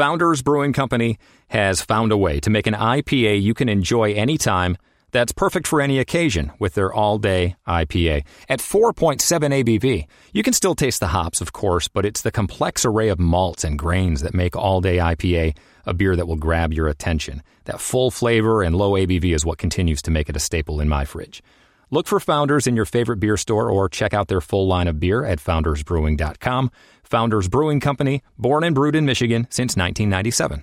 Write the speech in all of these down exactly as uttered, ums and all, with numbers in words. Founders Brewing Company has found a way to make an I P A you can enjoy anytime that's perfect for any occasion with their all-day I P A. At four point seven A B V, you can still taste the hops, of course, but it's the complex array of malts and grains that make all-day I P A a beer that will grab your attention. That full flavor and low A B V is what continues to make it a staple in my fridge. Look for Founders in your favorite beer store or check out their full line of beer at founders brewing dot com. Founders Brewing Company, born and brewed in Michigan since nineteen ninety-seven.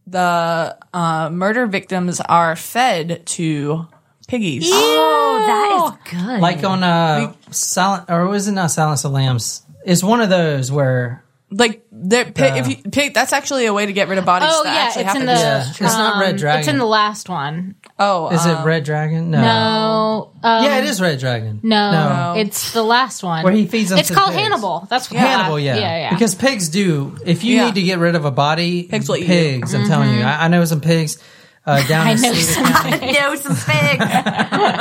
the uh, murder victims are fed to piggies. Ew. Oh, that is good. Like on uh, we- Silent, or was it not Silence of the Lambs? It's one of those where... Like the, if you pig, that's actually a way to get rid of bodies. Oh that yeah, actually it's happens. in the. Yeah. Um, it's not Red Dragon. It's in the last one. Oh, is um, it Red Dragon? No. No. Um, yeah, it is Red Dragon. No, no, it's the last one where he feeds them. It's called pigs. Hannibal. That's what yeah. Hannibal. Yeah. yeah, yeah. Because pigs do. If you yeah. need to get rid of a body, pigs. Will pigs eat. I'm mm-hmm. telling you, I, I know some pigs uh, down in Cedar County. I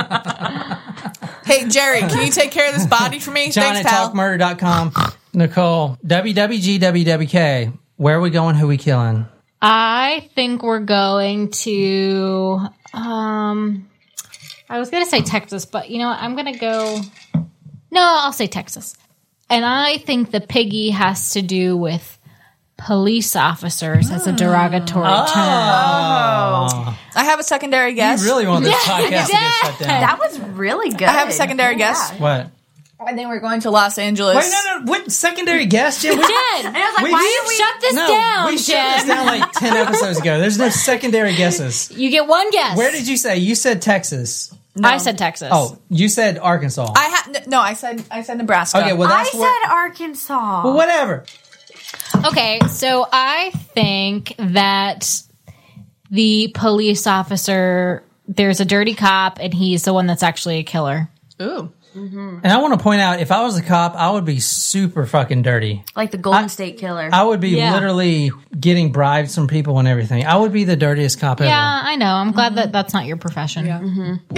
know some pigs. Hey Jerry, can you take care of this body for me? John Thanks, at pal. talk murder dot com. Nicole, W W G W W K, where are we going? Who are we killing? I think we're going to, um, I was going to say Texas, but you know what? I'm going to go, no, I'll say Texas. And I think the piggy has to do with police officers as a derogatory oh. term. I have a secondary guess. You really want this yeah, podcast yeah. to get shut down. That was really good. I have a secondary yeah. guess. What? I think we're going to Los Angeles. Wait, no, no. What secondary guest, Jen? We, Jen. And I was like, we, why did we shut this no, down, we Jen? We shut this down like ten episodes ago. There's no secondary guesses. You get one guess. Where did you say? You said Texas. No. I said Texas. Oh, you said Arkansas. I ha- No, I said I said Nebraska. Okay, well, that's I what, said Arkansas. Well, whatever. Okay, so I think that the police officer, there's a dirty cop, and he's the one that's actually a killer. Ooh. Mm-hmm. And I want to point out, if I was a cop, I would be super fucking dirty. Like the Golden I, State Killer. I would be yeah. literally getting bribes from people and everything. I would be the dirtiest cop yeah, ever. Yeah, I know. I'm glad mm-hmm. that that's not your profession. Yeah. Mm-hmm.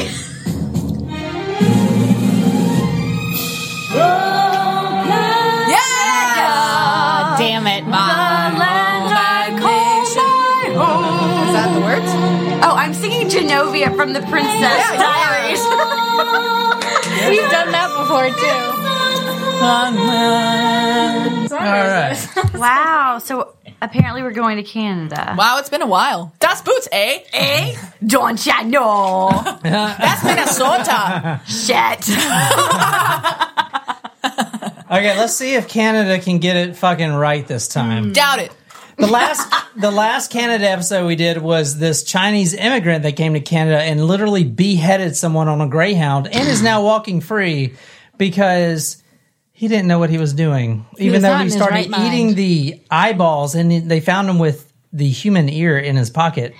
yeah! yeah! Damn it, Mom. Is that the words? Oh, I'm singing Genovia from The Princess yeah, Diaries. Yeah. We've done that before, too. All right. Wow. So apparently we're going to Canada. Wow, it's been a while. Das Boots, eh? Eh? Don't ya know? That's Minnesota. Shit. Okay, let's see if Canada can get it fucking right this time. Doubt it. The last the last Canada episode we did was this Chinese immigrant that came to Canada and literally beheaded someone on a Greyhound and is now walking free because he didn't know what he was doing. Even he was though he started right eating mind. the eyeballs, and they found him with the human ear in his pocket.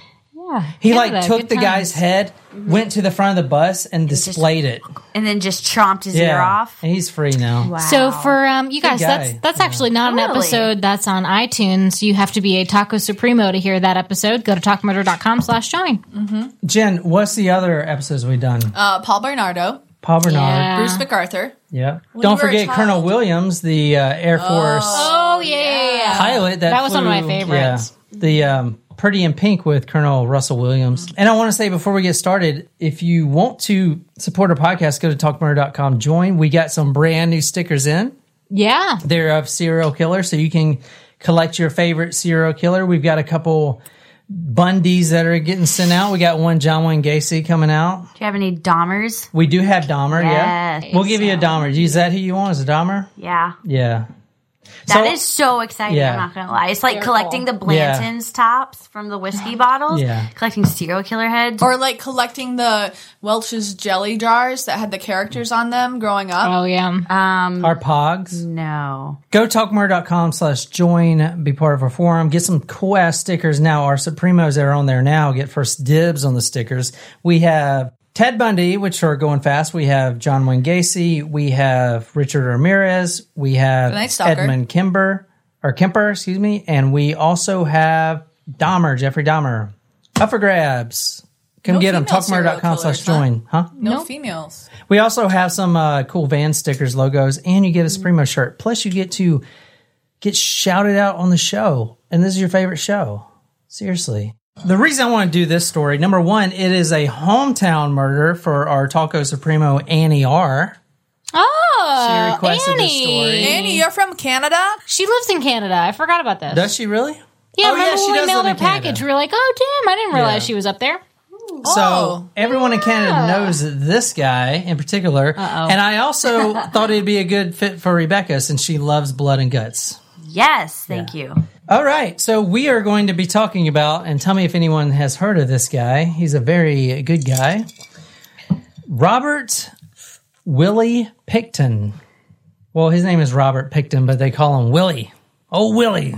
Yeah, he Canada, like took the times. guy's head, went to the front of the bus, and, and displayed just, it, and then just chomped his yeah. ear off. And he's free now. Wow. So for um, you guys, that's that's yeah. actually not totally. an episode that's on iTunes. You have to be a Taco Supremo to hear that episode. Go to talk murder dot com slash Johnny. Mm-hmm. Jen, what's the other episodes we've done? Uh, Paul Bernardo. Paul Bernard. Yeah. Bruce MacArthur. Yeah. When Don't forget Colonel Williams, the uh, Air Force. Oh, oh yeah, yeah. Pilot that, that was flew, one of my favorites. Yeah, the. Um, Pretty in Pink with Colonel Russell Williams. And I want to say before we get started, if you want to support our podcast, go to talk murder dot com, join. We got some brand new stickers in. Yeah. They're of serial killer, so you can collect your favorite serial killer. We've got a couple Bundys that are getting sent out. We got one John Wayne Gacy coming out. Do you have any Dahmers? We do have Dahmer, yes. yeah. We'll give so. you a Dahmer. Is that who you want? Is a Dahmer? Yeah. Yeah. That so, is so exciting, yeah. I'm not going to lie. It's like They're collecting cool. the Blanton's yeah. tops from the whiskey bottles, yeah. collecting serial killer heads. Or like collecting the Welch's jelly jars that had the characters on them growing up. Oh, yeah. Um, our pogs? No. Go talk more dot com slash join, be part of our forum, get some cool-ass stickers now. Our Supremos that are on there now get first dibs on the stickers. We have Ted Bundy, which are going fast. We have John Wayne Gacy. We have Richard Ramirez. We have Edmund Kemper. or Kemper, excuse me. And we also have Dahmer, Jeffrey Dahmer, up for grabs. Come no get them. talk murder dot com slash join. Huh? No nope. females. We also have some uh, cool van stickers, logos, and you get a Supremo shirt. Plus, you get to get shouted out on the show. And this is your favorite show. Seriously. The reason I want to do this story, number one, it is a hometown murder for our Taco Supremo, Annie R. Oh, she requested Annie. This story. Annie, you're from Canada? She lives in Canada. I forgot about this. Does she really? Yeah, oh, remember yeah, she when we mailed her package, Canada. We were like, oh, damn, I didn't realize yeah. she was up there. So oh, everyone yeah. in Canada knows this guy in particular. Uh-oh. And I also thought it'd be a good fit for Rebecca since she loves blood and guts. Yes, thank yeah. you. All right, so we are going to be talking about, and tell me if anyone has heard of this guy. He's a very good guy. Robert Willie Pickton. Well, his name is Robert Pickton, but they call him Willie. Oh, Willie.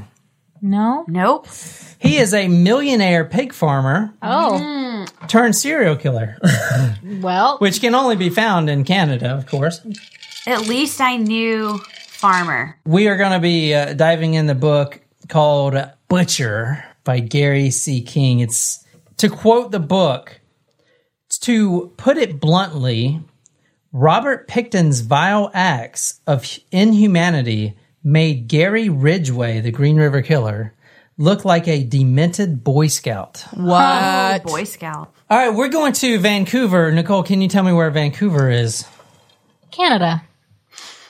No. Nope. He is a millionaire pig farmer. Oh. Mm. Turned serial killer. Well. Which can only be found in Canada, of course. At least I knew farmer. We are going to be uh, diving in the book called Butcher by Gary C. King. It's, to quote the book, to put it bluntly, Robert Pickton's vile acts of inhumanity made Gary Ridgway, the Green River Killer, look like a demented Boy Scout. What? Oh, Boy Scout. All right, we're going to Vancouver. Nicole, can you tell me where Vancouver is? Canada.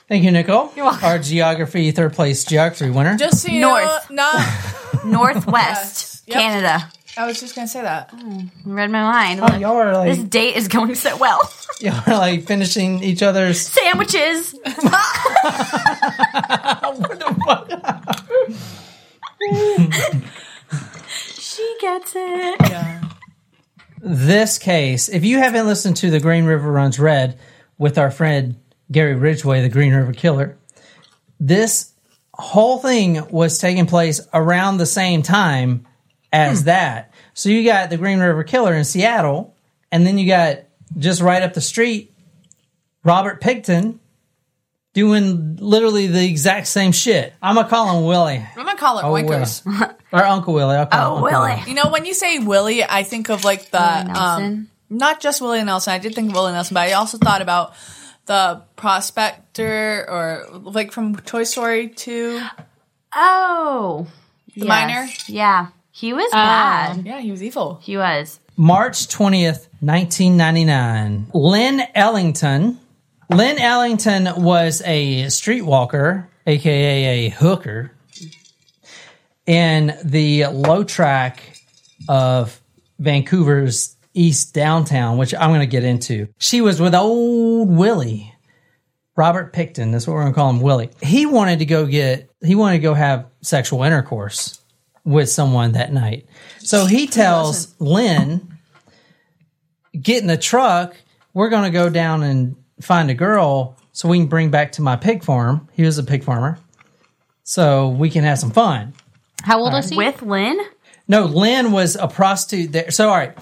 Thank you, Nicole. You're welcome. Our geography, third place geography winner. Just so you North. Know, not- Northwest yes. Canada. Yep. I was just going to say that. Mm, read my mind. Oh, y'all are like, this date is going so well. Y'all are like finishing each other's... sandwiches. What the fuck? She gets it. Yeah. This case, if you haven't listened to The Green River Runs Red with our friend Gary Ridgway, the Green River Killer, this whole thing was taking place around the same time as that. So you got the Green River Killer in Seattle, and then you got just right up the street, Robert Pickton, doing literally the exact same shit. I'm going to call him Willie. I'm going to call it oh, Winkers. Willie. Or Uncle Willie. I'll call oh, him Willie. Willie. You know, when you say Willie, I think of like the... Willie Nelson. Um, not just Willie Nelson. I did think of Willie Nelson, but I also thought about the prospector or like from Toy Story two. Oh. The yes. miner. Yeah. He was uh, bad. Yeah, he was evil. He was. March twentieth, nineteen ninety-nine. Lynn Ellington... Lynn Ellington was a streetwalker, a k a a hooker, in the low track of Vancouver's East Downtown, which I'm going to get into. She was with old Willie, Robert Pickton. That's what we're going to call him, Willie. He wanted to go get, he wanted to go have sexual intercourse with someone that night. So he tells he Lynn, get in the truck, we're going to go down and find a girl so we can bring back to my pig farm. He was a pig farmer. So we can have some fun. How old is he? With Lynn? No, Lynn was a prostitute there. So, all right,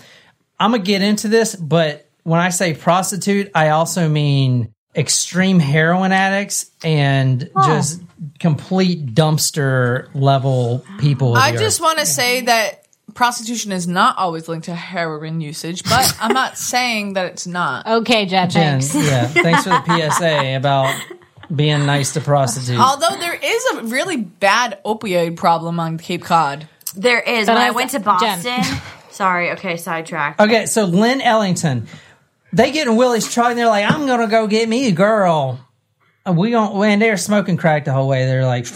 I'm going to get into this, but when I say prostitute, I also mean extreme heroin addicts and oh. just complete dumpster level people. I just want to say that prostitution is not always linked to heroin usage, but I'm not saying that it's not. Okay, Jen, Jen, thanks. Yeah, thanks for the P S A about being nice to prostitutes. Although there is a really bad opioid problem on Cape Cod. There is. But when I, I went to Boston... Jen. Sorry, okay, sidetrack. Okay, so Lynn Ellington. They get in Willie's truck and they're like, I'm going to go get me a girl. And we don't, and they're smoking crack the whole way. They're like,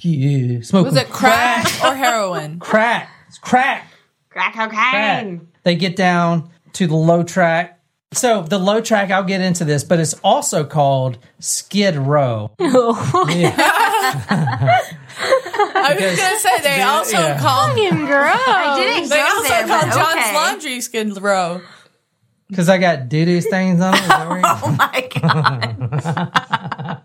yeah, smoking Was it crack, crack or heroin? Crack. Crack. Crack cocaine. Crack. They get down to the low track. So the low track, I'll get into this, but it's also called Skid Row. Oh. Yeah. I was going to say, they also yeah. called... Fucking gross. I didn't They also there, called John's okay. Laundry Skid Row. Because I got doo-doo stains on it. Oh, my God.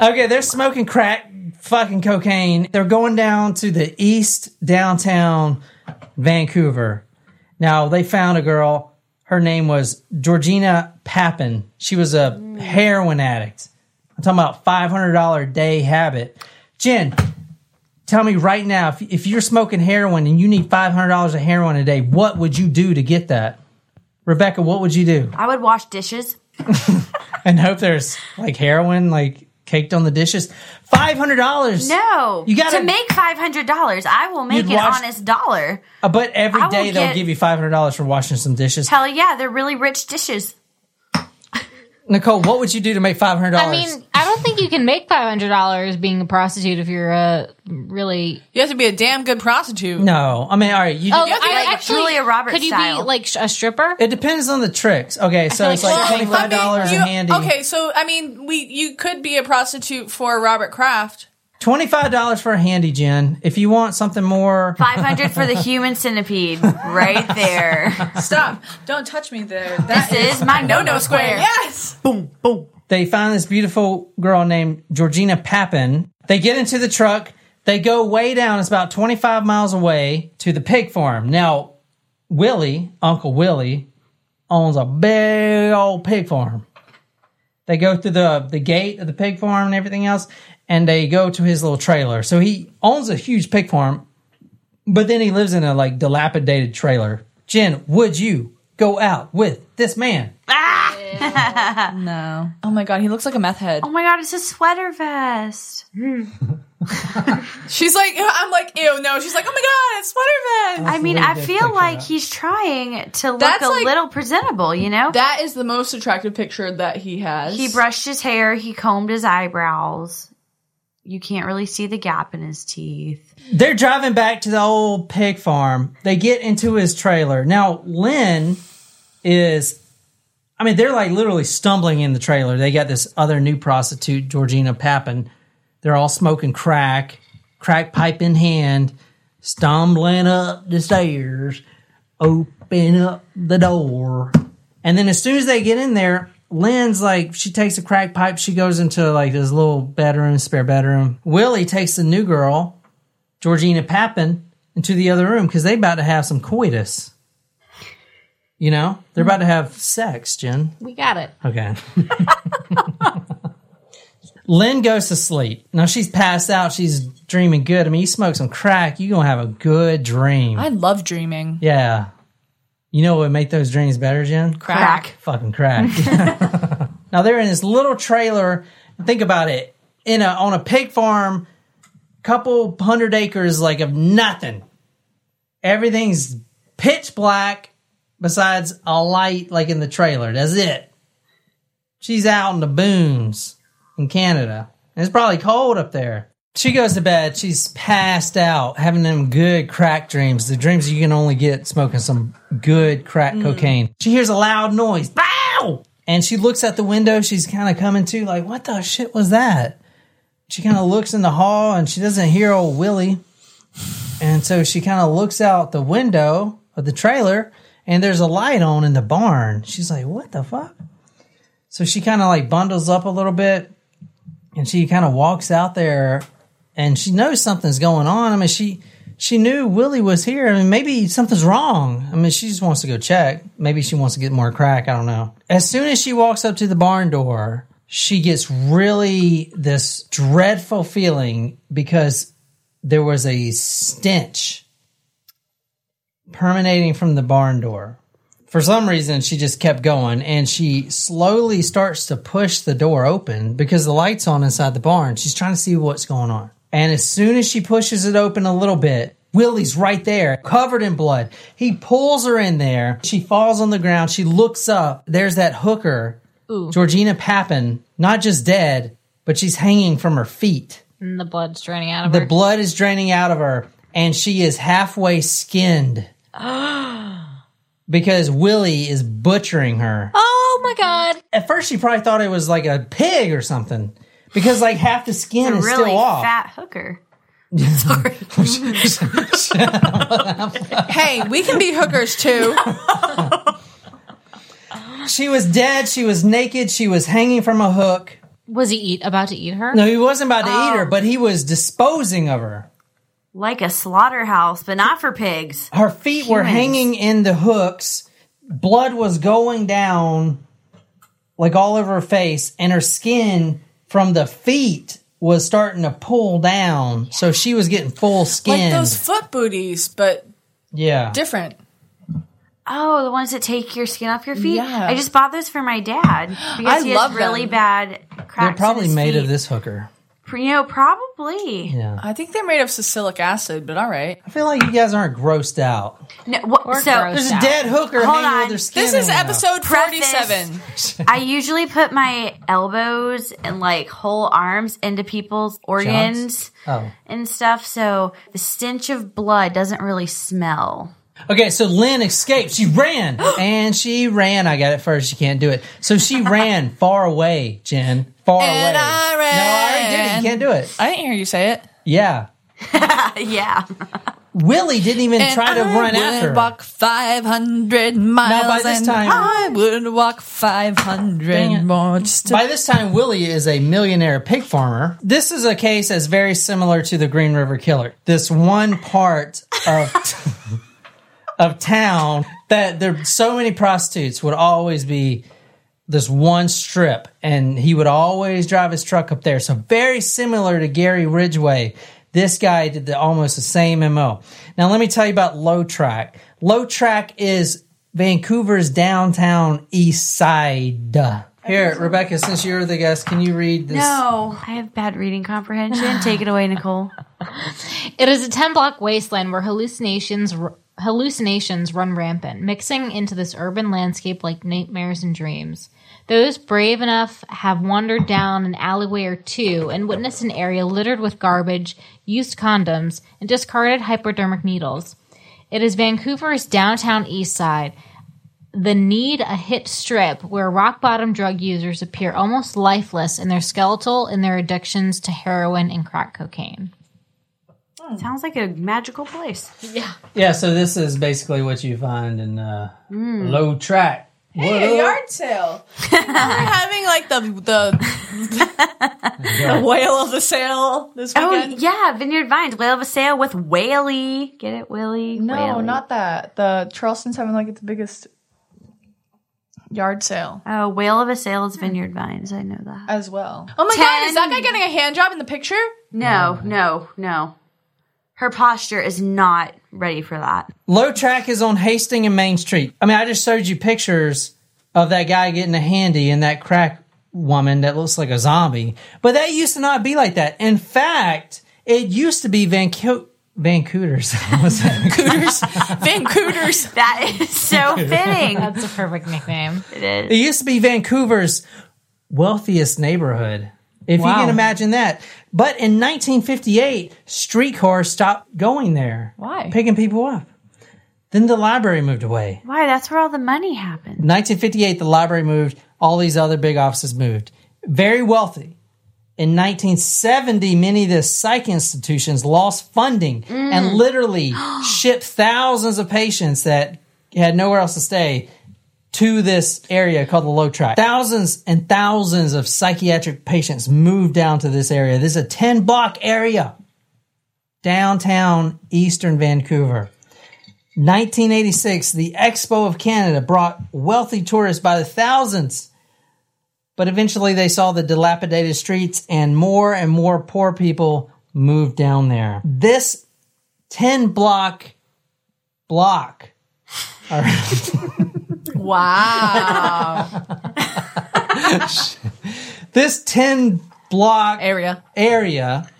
Okay, they're smoking crack, fucking cocaine. They're going down to the east downtown Vancouver. Now, they found a girl. Her name was Georgina Papin. She was a mm. heroin addict. I'm talking about five hundred dollars a day habit. Jen, Tell me right now, if, if you're smoking heroin and you need five hundred dollars of heroin a day, what would you do to get that? Rebecca, what would you do? I would wash dishes. And hope there's, like, heroin, like, caked on the dishes. five hundred dollars. No. You gotta, to make five hundred dollars, I will make an wash, honest dollar. Uh, but every I day they'll get, give you five hundred dollars for washing some dishes. Hell yeah, they're really rich dishes. Nicole, what would you do to make five hundred dollars? I mean, I don't think you can make five hundred dollars being a prostitute if you're a really... You have to be a damn good prostitute. No. I mean, all right. You, oh, you have to I be like Julia Roberts Could you style. Be like a stripper? It depends on the tricks. Okay, so it's like, like twenty-five dollars I mean, you, handy. Okay, so, I mean, we you could be a prostitute for Robert Kraft. twenty-five dollars for a handy, Jen. If you want something more... five hundred dollars for the human centipede. Right there. Stop. Don't touch me there. That this is, is my no-no square. Yes. Boom, boom. They find this beautiful girl named Georgina Papin. They get into the truck. They go way down. It's about twenty-five miles away to the pig farm. Now, Willie, Uncle Willie, owns a big old pig farm. They go through the, the gate of the pig farm and everything else. And they go to his little trailer. So he owns a huge pig farm, but then he lives in a, like, dilapidated trailer. Jen, would you go out with this man? Ah! Ew, no. Oh, my God. He looks like a meth head. Oh, my God. It's a sweater vest. She's like, I'm like, ew, no. She's like, oh, my God, it's sweater vest. That's I mean, I feel like he's trying to look That's a like, little presentable, you know? That is the most attractive picture that he has. He brushed his hair. He combed his eyebrows. You can't really see the gap in his teeth. They're driving back to the old pig farm. They get into his trailer. Now, Lynn is, I mean, they're like literally stumbling in the trailer. They got this other new prostitute, Georgina Papin. They're all smoking crack, crack pipe in hand, stumbling up the stairs, open up the door. And then as soon as they get in there, Lynn's like, she takes a crack pipe. She goes into like this little bedroom, spare bedroom. Willie takes the new girl, Georgina Papin, into the other room because they about to have some coitus. You know? They're about to have sex, Jen. We got it. Okay. Lynn goes to sleep. Now she's passed out. She's dreaming good. I mean, you smoke some crack, you're going to have a good dream. I love dreaming. Yeah. You know what would make those dreams better, Jen? Crack. crack. Fucking crack. Now, they're in this little trailer. Think about it. in a On a pig farm, couple hundred acres like of nothing. Everything's pitch black besides a light like in the trailer. That's it. She's out in the boons in Canada. And it's probably cold up there. She goes to bed. She's passed out, having them good crack dreams, the dreams you can only get smoking some good crack mm. cocaine. She hears a loud noise. Bow! And she looks at the window. She's kind of coming to, like, what the shit was that? She kind of looks in the hall, and she doesn't hear old Willie. And so she kind of looks out the window of the trailer, and there's a light on in the barn. She's like, what the fuck? So she kind of, like, bundles up a little bit, and she kind of walks out there. And she knows something's going on. I mean, she she knew Willie was here. I mean, maybe something's wrong. I mean, she just wants to go check. Maybe she wants to get more crack. I don't know. As soon as she walks up to the barn door, she gets really this dreadful feeling because there was a stench permeating from the barn door. For some reason, she just kept going, and she slowly starts to push the door open because the light's on inside the barn. She's trying to see what's going on. And as soon as she pushes it open a little bit, Willie's right there, covered in blood. He pulls her in there. She falls on the ground. She looks up. There's that hooker, Ooh. Georgina Papin, not just dead, but she's hanging from her feet. And the blood's draining out of her. The blood is draining out of her, and she is halfway skinned. Because Willie is butchering her. Oh, my God. At first, she probably thought it was like a pig or something. Because, like, half the skin is really still off. Fat hooker. Sorry. Hey, we can be hookers, too. She was dead. She was naked. She was hanging from a hook. Was he eat, about to eat her? No, he wasn't about to oh. eat her, but he was disposing of her. Like a slaughterhouse, but not for pigs. Her feet Humans. were hanging in the hooks. Blood was going down, like, all over her face, and her skin... From the feet was starting to pull down, so she was getting full skin. Like those foot booties, but yeah, different. Oh, the ones that take your skin off your feet? Yeah. I just bought those for my dad because I he love has really them. Bad cracks. They're probably in his made feet. Of this hooker. You know, probably. Yeah. I think they're made of salicylic acid, but all right. I feel like you guys aren't grossed out. No, wh- so grossed there's out. A dead hooker Hold hanging on. With their skin. This is episode forty-seven. I usually put my elbows and like whole arms into people's organs oh. and stuff, so the stench of blood doesn't really smell. Okay, so Lynn escaped. She ran. and she ran. I got it first. She can't do it. So she ran far away, Jen. Far and away. And I ran. No, I already did it. You can't do it. I didn't hear you say it. Yeah. yeah. Willie didn't even and try to I run after her. I would walk five hundred miles. Now, by this time, I would walk five hundred more. To- by this time, Willie is a millionaire pig farmer. This is a case that's very similar to the Green River Killer. This one part of... T- of town that there so many prostitutes would always be this one strip, and he would always drive his truck up there. So very similar to Gary Ridgway, this guy did the, almost the same M O. Now let me tell you about Low Track. Low Track is Vancouver's downtown east side. Here, Rebecca, since you're the guest, can you read this? No, I have bad reading comprehension. Take it away, Nicole. It is a ten-block wasteland where hallucinations... R- Hallucinations run rampant, mixing into this urban landscape like nightmares and dreams. Those brave enough have wandered down an alleyway or two and witnessed an area littered with garbage, used condoms, and discarded hypodermic needles. It is Vancouver's downtown east side, the need-a-hit strip where rock-bottom drug users appear almost lifeless in their skeletal in their addictions to heroin and crack cocaine. Sounds like a magical place. Yeah. Yeah, so this is basically what you find in uh, mm. Low Track. Hey, what a up? Yard sale. We're having like the the, the whale of the sale this weekend. Oh, yeah, Vineyard Vines, whale of a sale with Whaley. Get it, Willie? No, Whaley. Not that. The Charleston's having like the biggest yard sale. Oh, whale of a sale is Vineyard Vines. I know that. As well. Oh my Ten. God, is that guy getting a hand job in the picture? No, no, no. Her posture is not ready for that. Low Track is on Hastings and Main Street. I mean, I just showed you pictures of that guy getting a handy and that crack woman that looks like a zombie. But that used to not be like that. In fact, it used to be Vancouver. Vancouver's. Vancouver's. Vancouver's. That is so fitting. That's a perfect nickname. It is. It used to be Vancouver's wealthiest neighborhood. If wow. you can imagine that. But in nineteen fifty-eight, streetcars stopped going there. Why? Picking people up. Then the library moved away. Why? That's where all the money happened. nineteen fifty-eight, the library moved. All these other big offices moved. Very wealthy. In nineteen seventy, many of the psych institutions lost funding mm. and literally shipped thousands of patients that had nowhere else to stay to this area called the Low Track. Thousands and thousands of psychiatric patients moved down to this area. This is a ten-block area, downtown eastern Vancouver. nineteen eighty-six, the Expo of Canada brought wealthy tourists by the thousands, but eventually they saw the dilapidated streets and more and more poor people moved down there. This ten-block block... All right. Wow. This ten block area. Area.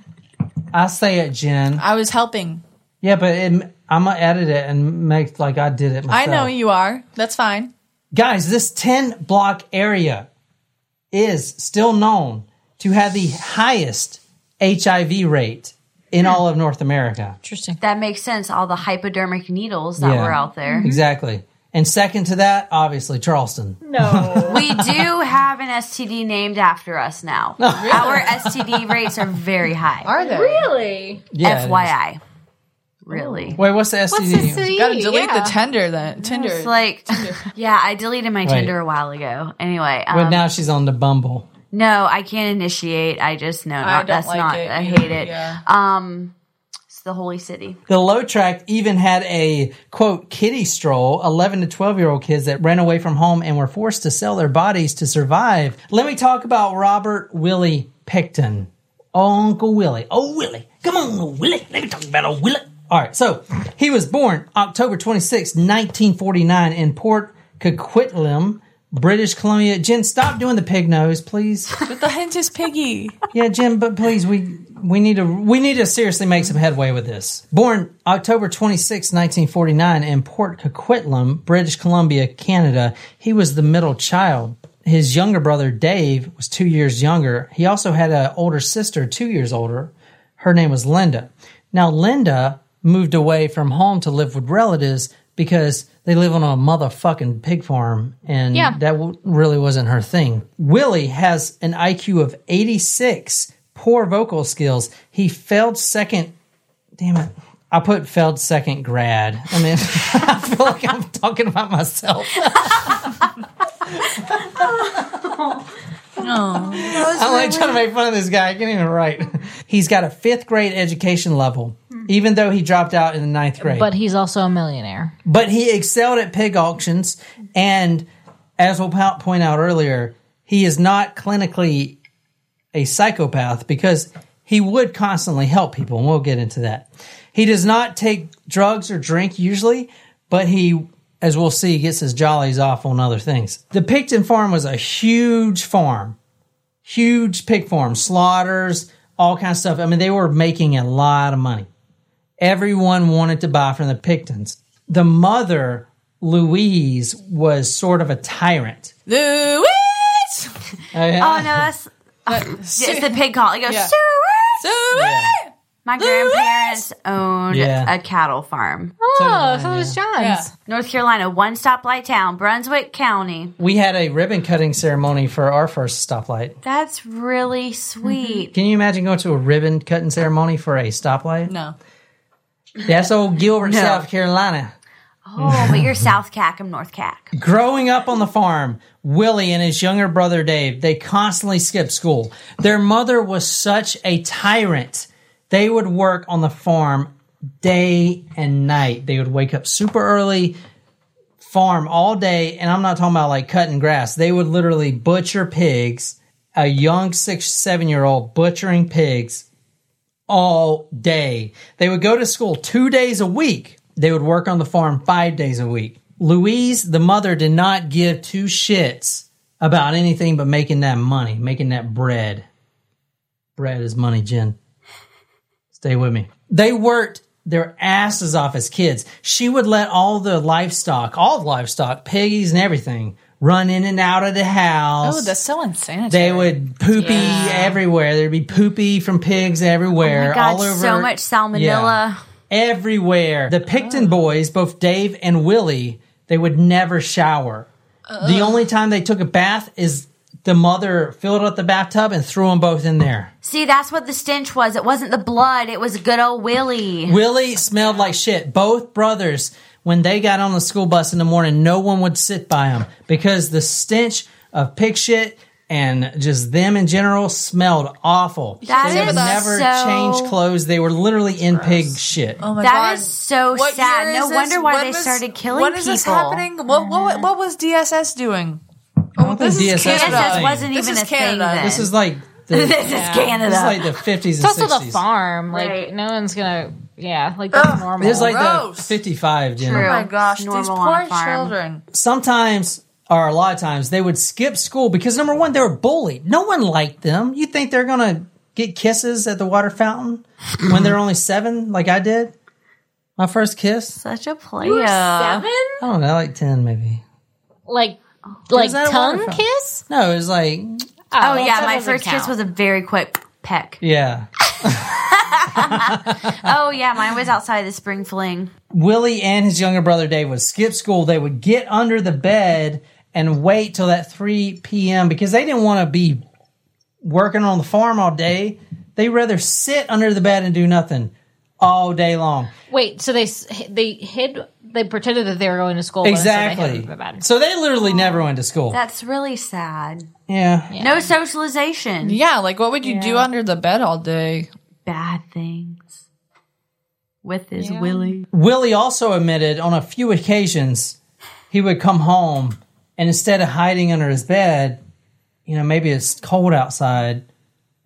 I say it, Jen. I was helping. Yeah, but it, I'm going to edit it and make like I did it myself. I know you are. That's fine. Guys, this ten block area is still known to have the highest H I V rate in all of North America. Interesting. That makes sense. All the hypodermic needles that yeah, were out there. Exactly. And second to that, obviously, Charleston. No. We do have an S T D named after us now. No, really? Our S T D rates are very high. Are they? Really? Yeah, F Y I. Really? Wait, what's the S T D? What's S T D? You gotta delete yeah. the Tinder, then. Tinder. It's like, Tinder. Yeah, I deleted my Wait. Tinder a while ago. Anyway. Um, well, now she's on the Bumble. No, I can't initiate. I just, no, I not, that's like not, it. I hate it. Yeah. Um... The holy city. The Low Track even had a, quote, kiddie stroll, eleven to twelve-year-old kids that ran away from home and were forced to sell their bodies to survive. Let me talk about Robert Willie Pickton. Uncle Willie. Oh, Willie. Come on, old Willie. Let me talk about old Willie. All right, so he was born October twenty-sixth, nineteen forty-nine in Port Coquitlam, British Columbia. Jen, stop doing the pig nose, please. But the hint is piggy. Yeah, Jen, but please, we we need to we need to seriously make some headway with this. Born October twenty-sixth, nineteen forty-nine in Port Coquitlam, British Columbia, Canada. He was the middle child. His younger brother, Dave, was two years younger. He also had an older sister, two years older. Her name was Linda. Now, Linda moved away from home to live with relatives because they live on a motherfucking pig farm, and yeah. that w- really wasn't her thing. Willie has an I Q of eighty-six, poor vocal skills. He failed second. Damn it. I put failed second grad. I mean, I feel like I'm talking about myself. Oh. Oh, I'm like trying to make fun of this guy. I can't even write. He's got a fifth grade education level, even though he dropped out in the ninth grade. But he's also a millionaire. But he excelled at pig auctions. And as we'll point out earlier, he is not clinically a psychopath because he would constantly help people. And we'll get into that. He does not take drugs or drink usually, but he... as we'll see, gets his jollies off on other things. The Pickton farm was a huge farm. Huge pig farm. Slaughters, all kinds of stuff. I mean, they were making a lot of money. Everyone wanted to buy from the Picktons. The mother, Louise, was sort of a tyrant. Louise! Oh, yeah. Oh no, that's... Uh, it's the pig call. It goes, yeah. Louise! My grandparents owned yeah. a cattle farm. Oh, so, so it was yeah. John's. Yeah. North Carolina, one stoplight town, Brunswick County. We had a ribbon cutting ceremony for our first stoplight. That's really sweet. Mm-hmm. Can you imagine going to a ribbon cutting ceremony for a stoplight? No. That's old Gilbert, no. South Carolina. Oh, but you're South C A C, I'm North C A C. Growing up on the farm, Willie and his younger brother Dave, they constantly skipped school. Their mother was such a tyrant. They would work on the farm day and night. They would wake up super early, farm all day, and I'm not talking about like cutting grass. They would literally butcher pigs, a young six, seven-year-old butchering pigs all day. They would go to school two days a week. They would work on the farm five days a week. Louise, the mother, did not give two shits about anything but making that money, making that bread. Bread is money, Jen. Stay with me. They worked their asses off as kids. She would let all the livestock, all the livestock, piggies and everything, run in and out of the house. Oh, that's so insanitary. They would poopy yeah. everywhere. There'd be poopy from pigs everywhere. Oh my God, all over. So much salmonella. Yeah, everywhere. The Pickton oh. boys, both Dave and Willie, they would never shower. Ugh. The only time they took a bath is... the mother filled up the bathtub and threw them both in there. See, that's what the stench was. It wasn't the blood. It was good old Willie. Willie smelled like shit. Both brothers, when they got on the school bus in the morning, no one would sit by them because the stench of pig shit and just them in general smelled awful. That they would never so change clothes. They were literally in gross. Pig shit. Oh my that God. Is so what sad. No wonder why when they was, started killing what people. What is this happening? What, what, what was D S S doing? I don't think this D S S, D S S wasn't this even a Canada. Thing then. This is like the, this yeah. is Canada. This is like the fifties and sixties. It's also the farm. Like right. no one's gonna. Yeah, like that's Ugh, normal. This is like gross. The fifty-five generation. True. Oh my gosh, normal these poor farm. Children. Sometimes, or a lot of times, they would skip school because number one, they were bullied. No one liked them. You think they're gonna get kisses at the water fountain when they're only seven, like I did? My first kiss. Such a player. You were seven? I don't know, like ten maybe. Like. Like tongue kiss? No, it was like... Oh, oh yeah, my first count. Kiss was a very quick peck. Yeah. Oh, yeah, mine was outside the spring fling. Willie and his younger brother Dave would skip school. They would get under the bed and wait till that three p.m. because they didn't want to be working on the farm all day. They'd rather sit under the bed and do nothing all day long. Wait, so they they hid... They pretended that they were going to school. Exactly. So they, so they literally never went to school. That's really sad. Yeah. yeah. No socialization. Yeah, like what would you yeah. do under the bed all day? Bad things. With his yeah. Willie. Willie also admitted on a few occasions he would come home and instead of hiding under his bed, you know, maybe it's cold outside,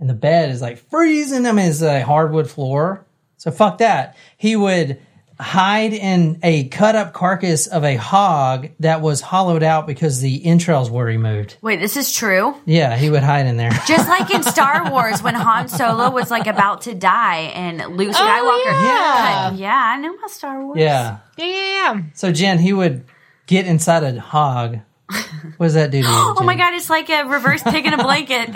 and the bed is like freezing. I mean, it's a hardwood floor. So fuck that. He would hide in a cut-up carcass of a hog that was hollowed out because the entrails were removed. Wait, this is true? Yeah, he would hide in there. Just like in Star Wars when Han Solo was like about to die and Luke Skywalker. Oh, yeah. Cut. Yeah, I know my Star Wars. Yeah. Yeah, yeah, yeah. So, Jen, he would get inside a hog. What does that do to you, Jen? Oh, my God, it's like a reverse pig in a blanket.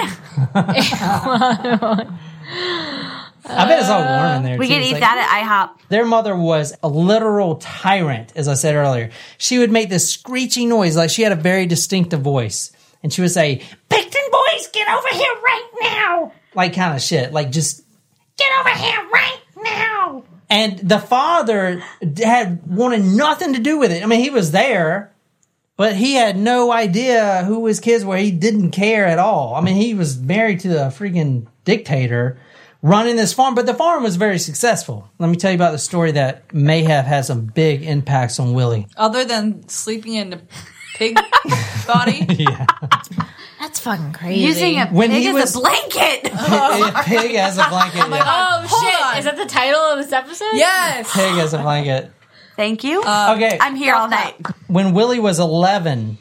I bet it's all warm in there. We too. Could it's eat like, that at IHOP. Their mother was a literal tyrant, as I said earlier. She would make this screechy noise, like she had a very distinctive voice. And she would say, Pickton boys, get over here right now! Like kind of shit, like just, get over here right now! And the father had wanted nothing to do with it. I mean, he was there, but he had no idea who his kids were. He didn't care at all. I mean, he was married to a freaking dictator. Running this farm, but the farm was very successful. Let me tell you about the story that may have had some big impacts on Willie. Other than sleeping in the pig body? Yeah. That's fucking crazy. Using a when pig he as was, a blanket. Oh, a pig as a blanket. I'm like, yeah. Oh, hold shit. On. Is that the title of this episode? Yes. Pig as a blanket. Thank you. Um, okay. I'm here all night. When Willie was eleven...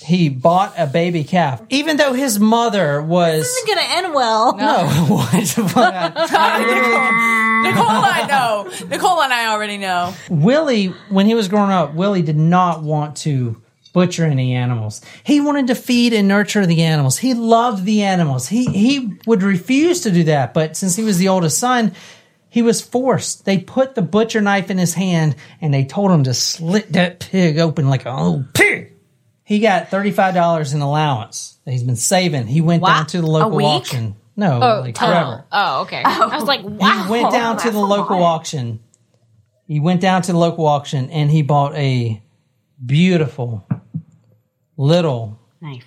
he bought a baby calf, even though his mother was. This isn't gonna end well. No, what? Nicole, I know. Nicole and I already know. Willie, when he was growing up, Willie did not want to butcher any animals. He wanted to feed and nurture the animals. He loved the animals. He he would refuse to do that, but since he was the oldest son, he was forced. They put the butcher knife in his hand and they told him to slit that pig open like an old pig. He got thirty-five dollars in allowance that he's been saving. He went wow. down to the local auction. No, oh, like forever. Oh, oh okay. Oh. I was like, wow. He went down to the local auction. He went down to the local auction and he bought a beautiful little knife,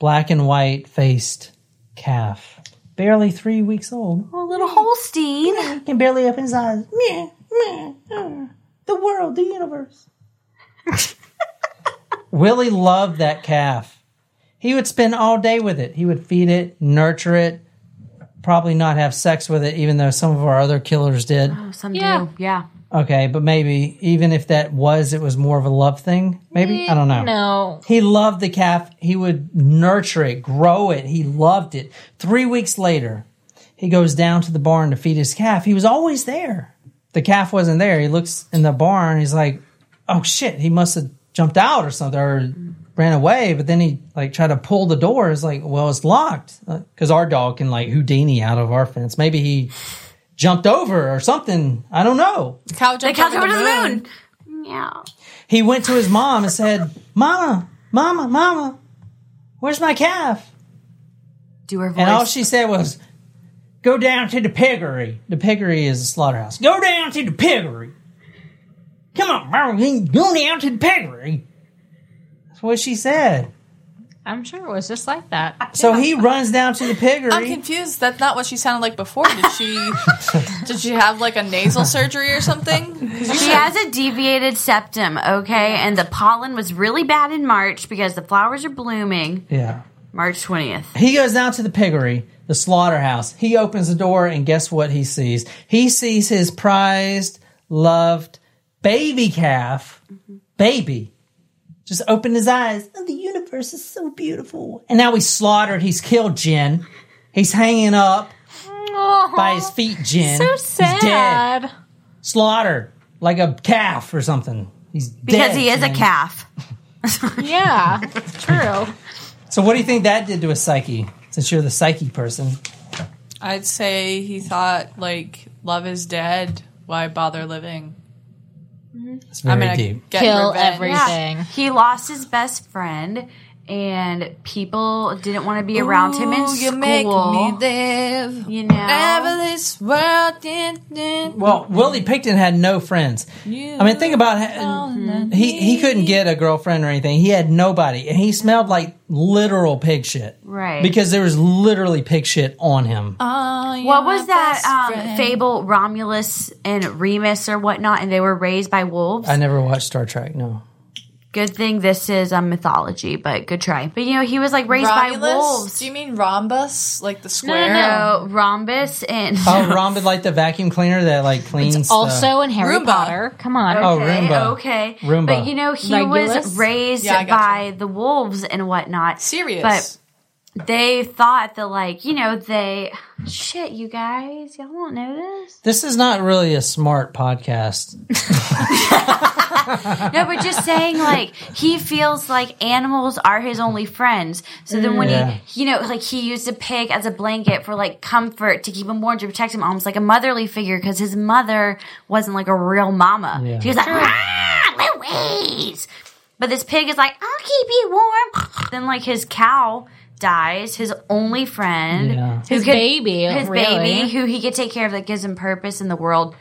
black and white faced calf. Barely three weeks old. Oh, little Holstein. He can barely open his eyes. Meh, meh, uh, the world, the universe. Willie loved that calf. He would spend all day with it. He would feed it, nurture it, probably not have sex with it, even though some of our other killers did. Oh, some yeah. do, yeah. Okay, but maybe even if that was, it was more of a love thing, maybe? I don't know. No. He loved the calf. He would nurture it, grow it. He loved it. Three weeks later, he goes down to the barn to feed his calf. He was always there. The calf wasn't there. He looks in the barn. He's like, oh, shit, he must have jumped out or something, or ran away, but then he like tried to pull the door. It's like, well, it's locked because our dog can like Houdini out of our fence. Maybe he jumped over or something. I don't know. The cow jumped the cow over, over the moon. moon. Yeah. He went to his mom and said, "Mama, Mama, Mama, where's my calf?" Do her voice. And all she said was, "Go down to the piggery." The piggery is a slaughterhouse. Go down to the piggery. Come on, Mom, go down to the piggery. That's what she said. I'm sure it was just like that. So he runs down to the piggery. I'm confused. That's not what she sounded like before. Did she Did she have like a nasal surgery or something? She has a deviated septum, okay? And the pollen was really bad in March because the flowers are blooming. Yeah. March twentieth. He goes down to the piggery, the slaughterhouse. He opens the door, and guess what he sees? He sees his prized, loved baby calf, mm-hmm. baby, just opened his eyes. Oh, the universe is so beautiful. And now he's slaughtered. He's killed, Jen. He's hanging up Aww. By his feet, Jen. So sad. He's dead. Slaughtered like a calf or something. He's because dead, he is Jen. A calf. Yeah, it's true. So what do you think that did to his psyche, since you're the psyche person? I'd say he thought, like, love is dead. Why bother living? It's very I'm deep. Kill everything. Yeah. He lost his best friend, and people didn't want to be around Ooh, him in school. You make me live. You know. Fabulous world. Well, Willie Pickton had no friends. You I mean, think about it. He, he couldn't get a girlfriend or anything. He had nobody, and he smelled like literal pig shit. Right. Because there was literally pig shit on him. Oh, what was that um, fable, Romulus and Remus or whatnot, and they were raised by wolves? I never watched Star Trek, no. Good thing this is um, mythology, but good try. But, you know, he was, like, raised Romulus? by wolves. Do you mean rhombus? Like the square? No, no, no. Rhombus and... Oh, rhombus, like the vacuum cleaner that, like, cleans It's also the... in Harry Roomba. Potter. Come on. Okay, oh, Roomba. Okay. Roomba. But, you know, he Regulus? was raised yeah, by you. the wolves and whatnot. Serious. But they thought that, like, you know, they... Shit, you guys. Y'all don't know this? This is not really a smart podcast. No, but just saying, like, he feels like animals are his only friends. So then when yeah. he, you know, like, he used a pig as a blanket for, like, comfort to keep him warm, to protect him, almost like a motherly figure, because his mother wasn't, like, a real mama. Yeah. She was like, ah, Louise! But this pig is like, I'll keep you warm. Then, like, his cow dies, his only friend. Yeah. His could, baby. His really. baby, who he could take care of, that gives him purpose in the world.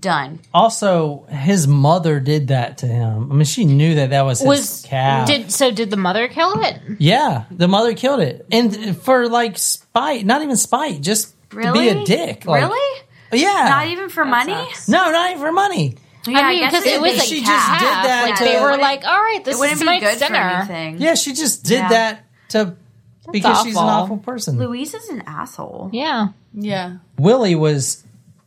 Done. Also, his mother did that to him. I mean, she knew that that was his was, cow. Did, so did the mother kill it? Yeah, the mother killed it. And for, like, spite. Not even spite. Just really? to be a dick. Like, really? Yeah. Not even for that money? Sucks. No, not even for money. Yeah, I mean, because it, it was a like She calf. just did that. Like, to, they were like, all right, this is my dinner. Yeah, she just did yeah. that to... That's because awful. she's an awful person. Louise is an asshole. Yeah. Yeah. Willie was...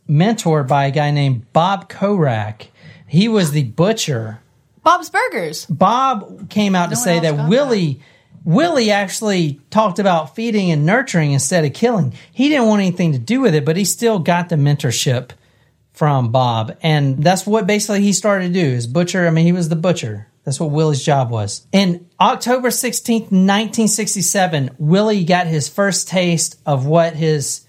mentored by a guy named Bob Korak. He was the butcher. Bob's Burgers. Bob came out no to say that Willie that. Willie actually talked about feeding and nurturing instead of killing. He didn't want anything to do with it, but he still got the mentorship from Bob. And that's what basically he started to do is butcher. I mean, he was the butcher. That's what Willie's job was. In October sixteenth, nineteen sixty-seven, Willie got his first taste of what his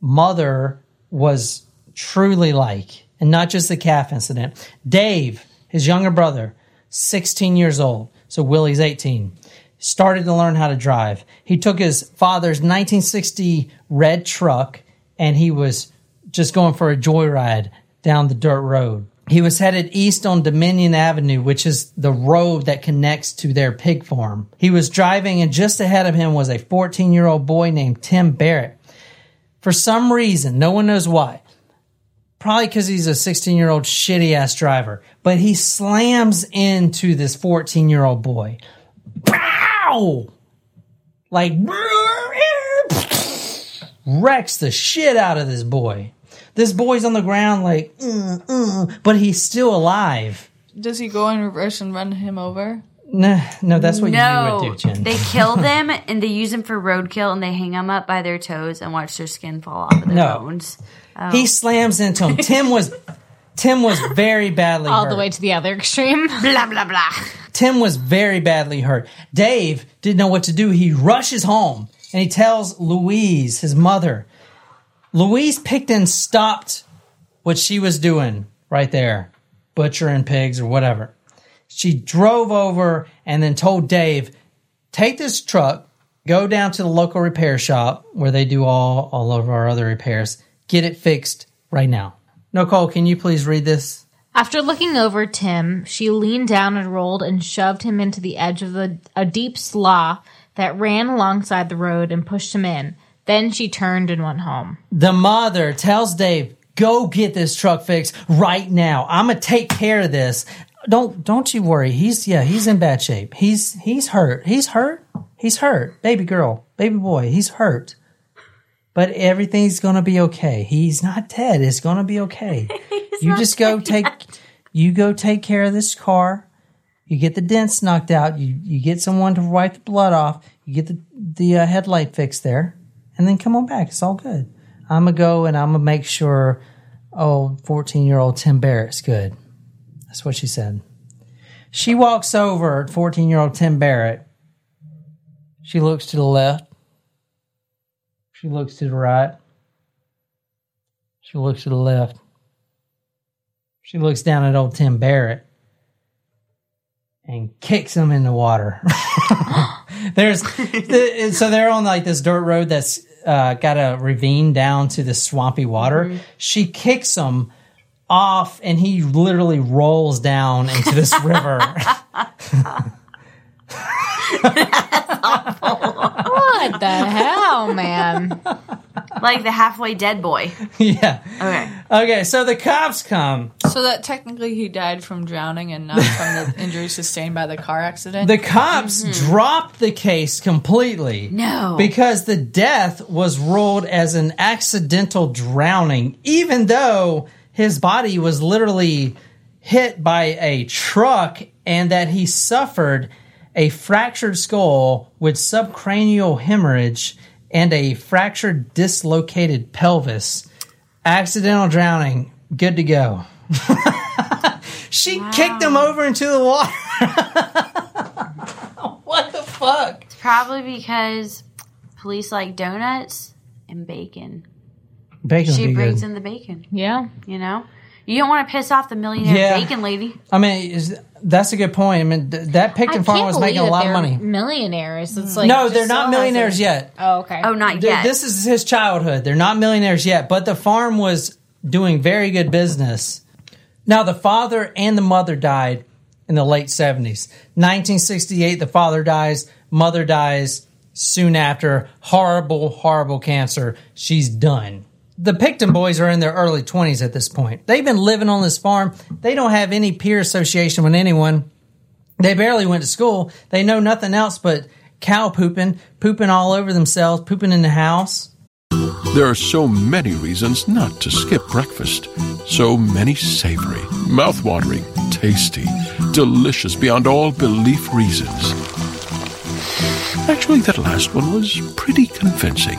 mother was truly like, and not just the calf incident. Dave, his younger brother, sixteen years old, so Willie's eighteen, started to learn how to drive. He took his father's nineteen sixty red truck, and he was just going for a joyride down the dirt road. He was headed east on Dominion Avenue, which is the road that connects to their pig farm. He was driving, and just ahead of him was a fourteen-year-old boy named Tim Barrett. For some reason, no one knows why, probably because he's a sixteen-year-old shitty-ass driver, but he slams into this fourteen-year-old boy. Pow! Like, wrecks the shit out of this boy. This boy's on the ground like, mm, mm, but he's still alive. Does he go in reverse and run him over? No, no, that's what no. you would do, Jen. They kill them, and they use them for roadkill, and they hang them up by their toes and watch their skin fall off of their no. bones. Oh. He slams into him. Tim was Tim was very badly All hurt. All the way to the other extreme. Blah, blah, blah. Tim was very badly hurt. Dave didn't know what to do. He rushes home, and he tells Louise, his mother. Louise Pickton stopped what she was doing right there, butchering pigs or whatever. She drove over and then told Dave, take this truck, go down to the local repair shop where they do all, all of our other repairs. Get it fixed right now. Nicole, can you please read this? After looking over Tim, she leaned down and rolled and shoved him into the edge of a, a deep slough that ran alongside the road and pushed him in. Then she turned and went home. The mother tells Dave, go get this truck fixed right now. I'm going to take care of this. Don't don't you worry. He's yeah, he's in bad shape. He's he's hurt. He's hurt. He's hurt. Baby girl, baby boy, he's hurt. But everything's going to be okay. He's not dead. It's going to be okay. You just go take yet. you go take care of this car. You get the dents knocked out. You you get someone to wipe the blood off. You get the the uh, headlight fixed there. And then come on back. It's all good. I'm going to go and I'm going to make sure oh, fourteen-year-old Tim Barrett's good. That's what she said. She walks over, fourteen-year-old Tim Barrett. She looks to the left. She looks to the right. She looks to the left. She looks down at old Tim Barrett and kicks him in the water. There's the, so they're on like this dirt road that's uh, got a ravine down to the swampy water. Mm-hmm. She kicks him off, and he literally rolls down into this river. That's awful. What the hell, man? Like the halfway dead boy. Yeah. Okay. Okay, so the cops come. So that technically he died from drowning and not from the injuries sustained by the car accident? The cops mm-hmm. dropped the case completely. No. Because the death was ruled as an accidental drowning, even though his body was literally hit by a truck and that he suffered a fractured skull with subcranial hemorrhage and a fractured dislocated pelvis. Accidental drowning. Good to go. She wow. kicked him over into the water. What the fuck? It's probably because police like donuts and bacon. Bacon. She brings good. in the bacon. Yeah. You know? You don't want to piss off the millionaire yeah. bacon lady. I mean, is, that's a good point. I mean, th- that Picton farm was making a lot of money. Millionaires. It's like no, they're not so millionaires yet. Oh, okay. Oh, not yet. This is his childhood. They're not millionaires yet, but the farm was doing very good business. Now, the father and the mother died in the late seventies. nineteen sixty-eight, the father dies, mother dies soon after. Horrible, horrible cancer. She's done. The Pickton boys are in their early twenties at this point. They've been living on this farm. They don't have any peer association with anyone. They barely went to school. They know nothing else but cow pooping, pooping all over themselves, pooping in the house. There are so many reasons not to skip breakfast. So many savory, mouth-watering, tasty, delicious beyond all belief reasons. Actually, that last one was pretty convincing.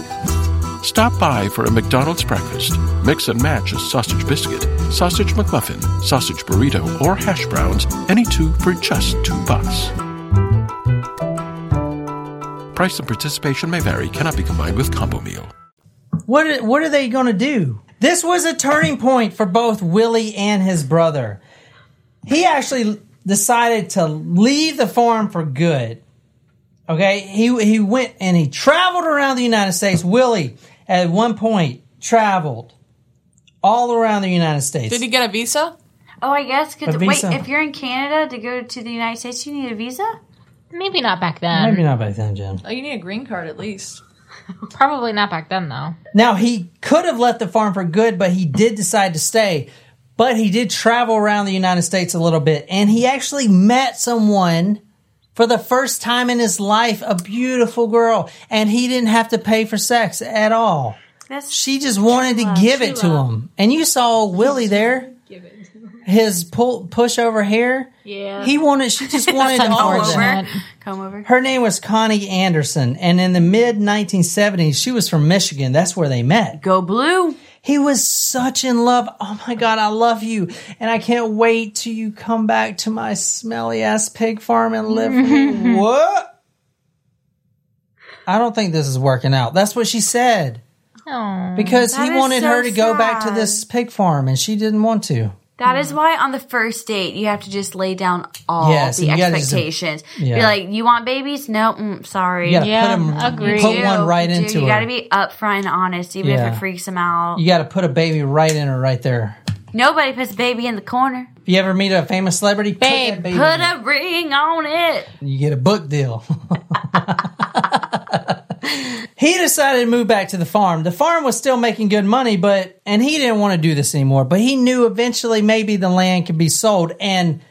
Stop by for a McDonald's breakfast. Mix and match a sausage biscuit, sausage McMuffin, sausage burrito, or hash browns, any two for just two bucks. Price and participation may vary, cannot be combined with combo meal. What are, what are they going to do? This was a turning point for both Willie and his brother. He actually decided to leave the farm for good. Okay, he he went and he traveled around the United States. Willie, at one point, traveled all around the United States. Did he get a visa? Oh, I guess. Cause, wait, if you're in Canada to go to the United States, you need a visa? Maybe not back then. Maybe not back then, Jim. Oh, you need a green card at least. Probably not back then, though. Now, he could have left the farm for good, but he did decide to stay. But he did travel around the United States a little bit, and he actually met someone for the first time in his life, a beautiful girl. And he didn't have to pay for sex at all. That's, she just wanted she to loved, give it to loved. him. And you saw Willie there. Give it to him. His pull, push over hair. Yeah. He wanted, she just wanted to over. Come over. Her name was Connie Anderson. And in the mid nineteen seventies, she was from Michigan. That's where they met. Go Blue. He was such in love. Oh, my God, I love you. And I can't wait till you come back to my smelly-ass pig farm and live with me. What? I don't think this is working out. That's what she said. Aww, because he wanted so her to sad. go back to this pig farm, and she didn't want to. That is why on the first date, you have to just lay down all yes, the expectations. Just, yeah. Be like, you want babies? No, mm, sorry. Yeah, put, them, put one right Dude, into you her. You got to be upfront and honest, even yeah. if it freaks them out. You got to put a baby right in her right there. Nobody puts a baby in the corner. If you ever meet a famous celebrity, Babe, put, that baby put in. a ring on it. You get a book deal. He decided to move back to the farm. The farm was still making good money, but and he didn't want to do this anymore. But he knew eventually maybe the land could be sold. And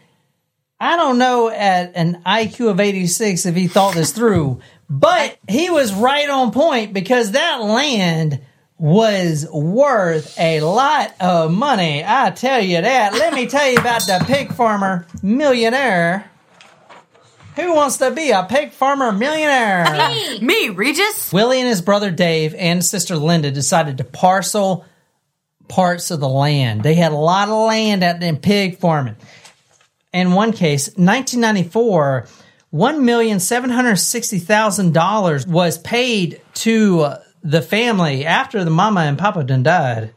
I don't know at an I Q of eighty-six if he thought this through, but he was right on point because that land was worth a lot of money. I tell you that. Let me tell you about the pig farmer millionaire. Who wants to be a pig farmer millionaire? Me! Me, Regis! Willie and his brother Dave and sister Linda decided to parcel parts of the land. They had a lot of land out in pig farming. In one case, nineteen ninety-four, one million seven hundred sixty thousand dollars was paid to the family after the mama and papa done died.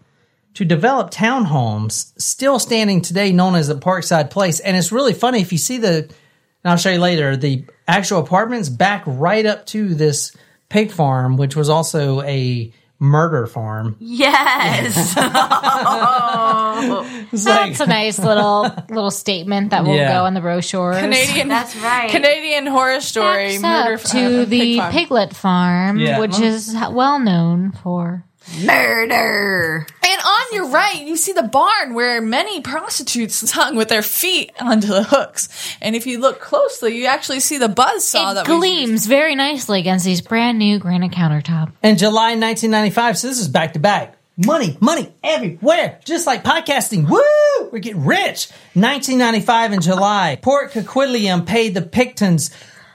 to develop townhomes still standing today, known as the Parkside Place. And it's really funny if you see the, and I'll show you later, the actual apartments back right up to this pig farm, which was also a murder farm. Yes. Oh. That's like, a nice little little statement that will yeah. go on the brochures. Canadian, that's right. Canadian Horror Story. Murder up to uh, the pig Piglet Farm, yeah. which well, is well known for murder. And on your right, you see the barn where many prostitutes hung with their feet onto the hooks. And if you look closely, you actually see the buzzsaw. It that gleams very nicely against these brand new granite countertop. In July nineteen ninety-five, so this is back to back. Money, money everywhere, just like podcasting. Woo! We're getting rich. nineteen ninety-five in July, Port Coquitlam paid the Pictons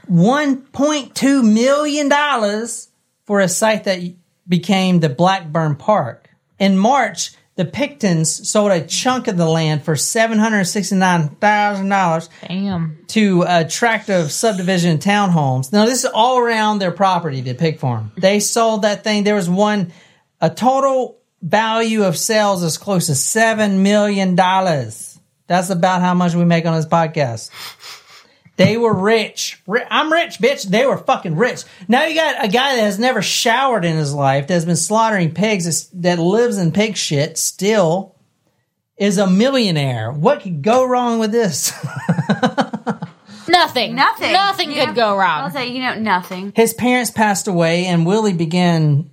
one point two million dollars for a site that became the Blackburn Park. In March, the Pictons sold a chunk of the land for seven hundred sixty-nine thousand dollars Damn. To a tract of subdivision townhomes. Now, this is all around their property, the pig farm. They sold that thing. There was one, a total value of sales as close to seven million dollars. That's about how much we make on this podcast. They were rich. I'm rich, bitch. They were fucking rich. Now you got a guy that has never showered in his life, that's been slaughtering pigs, that lives in pig shit, still is a millionaire. What could go wrong with this? Nothing. Nothing. Nothing you could know, go wrong. I'll tell you, you know, nothing. His parents passed away, and Willie began,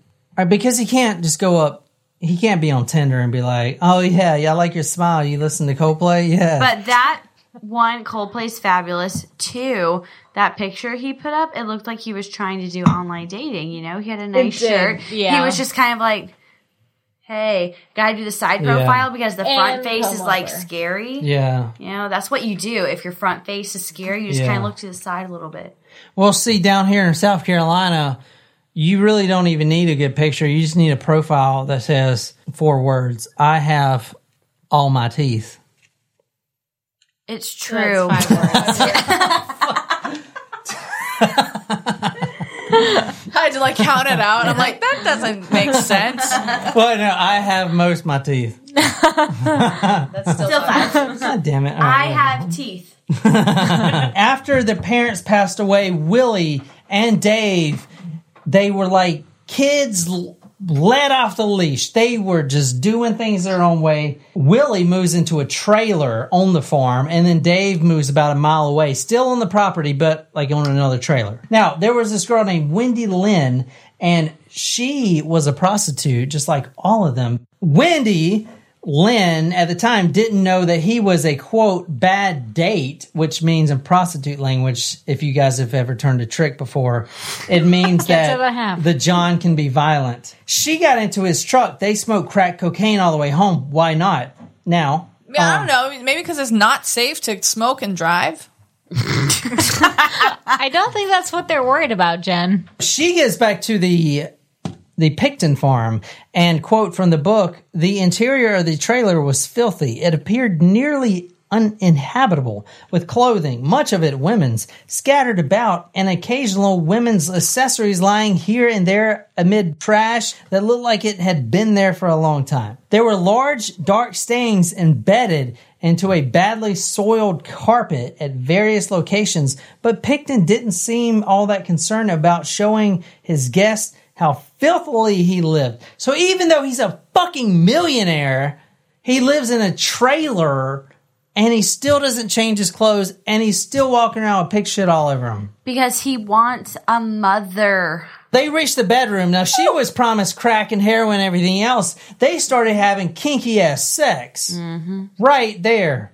because he can't just go up. He can't be on Tinder and be like, oh, yeah, yeah, I like your smile. You listen to Coldplay? Yeah. But that... One, Coldplay's fabulous. Two, that picture he put up, it looked like he was trying to do online dating, you know? He had a nice shirt. Yeah. He was just kind of like, hey, gotta do the side profile yeah. because the front and face is, over. like, scary. Yeah. You know, that's what you do. If your front face is scary, you just yeah. kind of look to the side a little bit. Well, see, down here in South Carolina, you really don't even need a good picture. You just need a profile that says four words. I have all my teeth. It's true. That's five I had to like count it out. I'm like, that doesn't make sense. Well, no, I have most of my teeth. That's still, still five. five. God damn it! Right, I have teeth. After the parents passed away, Willie and Dave, they were like kids let off the leash. They were just doing things their own way. Willie moves into a trailer on the farm, and then Dave moves about a mile away, still on the property, but like on another trailer. Now, there was this girl named Wendy Lynn, and she was a prostitute, just like all of them. Wendy Lynn, at the time, didn't know that he was a, quote, bad date, which means in prostitute language, if you guys have ever turned a trick before, it means that the John can be violent. She got into his truck. They smoked crack cocaine all the way home. Why not? Now. I don't um, know. Maybe because it's not safe to smoke and drive. I don't think that's what they're worried about, Jen. She gets back to the... the Pickton farm, and quote from the book, the interior of the trailer was filthy. It appeared nearly uninhabitable, with clothing, much of it women's, scattered about, and occasional women's accessories lying here and there amid trash that looked like it had been there for a long time. There were large, dark stains embedded into a badly soiled carpet at various locations, but Pickton didn't seem all that concerned about showing his guests how filthily he lived. So even though he's a fucking millionaire, he lives in a trailer, and he still doesn't change his clothes, and he's still walking around with pig shit all over him. Because he wants a mother. They reached the bedroom. Now, she was promised crack and heroin and everything else. They started having kinky-ass sex mm-hmm. right there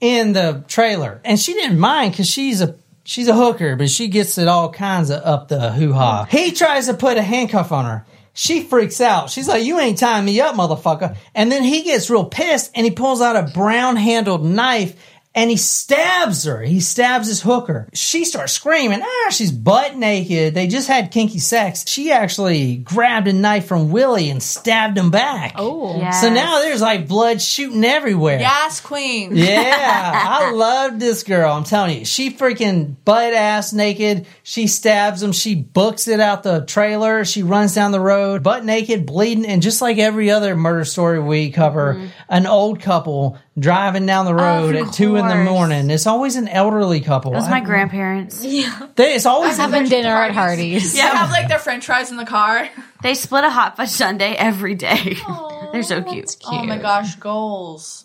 in the trailer. And she didn't mind because she's a She's a hooker, but she gets it all kinds of up the hoo-ha. He tries to put a handcuff on her. She freaks out. She's like, you ain't tying me up, motherfucker. And then he gets real pissed, and he pulls out a brown-handled knife and he stabs her. He stabs his hooker. She starts screaming. Ah, she's butt naked. They just had kinky sex. She actually grabbed a knife from Willie and stabbed him back. Oh, yes. So now there's like blood shooting everywhere. Yes, queen. Yeah, I love this girl. I'm telling you, she freaking butt ass naked. She stabs him. She books it out the trailer. She runs down the road, butt naked, bleeding. And just like every other murder story we cover, mm-hmm. an old couple driving down the road at two in the morning. It's always an elderly couple. It was my grandparents. Yeah. They, it's always I having dinner parties. At Hardee's. Yeah, they have like their french fries in the car. They split a hot fudge sundae every day. Aww, they're so cute. cute. Oh my gosh, goals.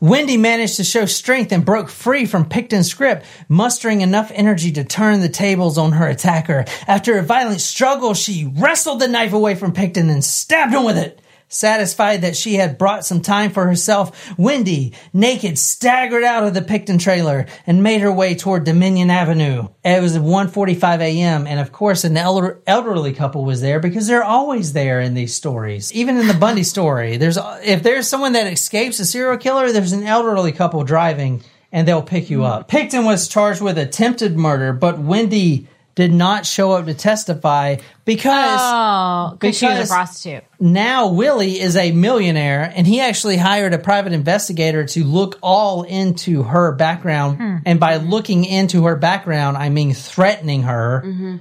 Wendy managed to show strength and broke free from Pickton's grip, mustering enough energy to turn the tables on her attacker. After a violent struggle, she wrestled the knife away from Pickton and stabbed him with it. Satisfied that she had brought some time for herself, Wendy, naked, staggered out of the Pickton trailer and made her way toward Dominion Avenue. It was one forty-five a.m., and of course an elder- elderly couple was there because they're always there in these stories. Even in the Bundy story, there's if there's someone that escapes a serial killer, there's an elderly couple driving, and they'll pick you up. Pickton was charged with attempted murder, but Wendy did not show up to testify because, oh, because she was a prostitute. Now Willie is a millionaire, and he actually hired a private investigator to look all into her background. Hmm. And by looking into her background, I mean threatening her mm-hmm.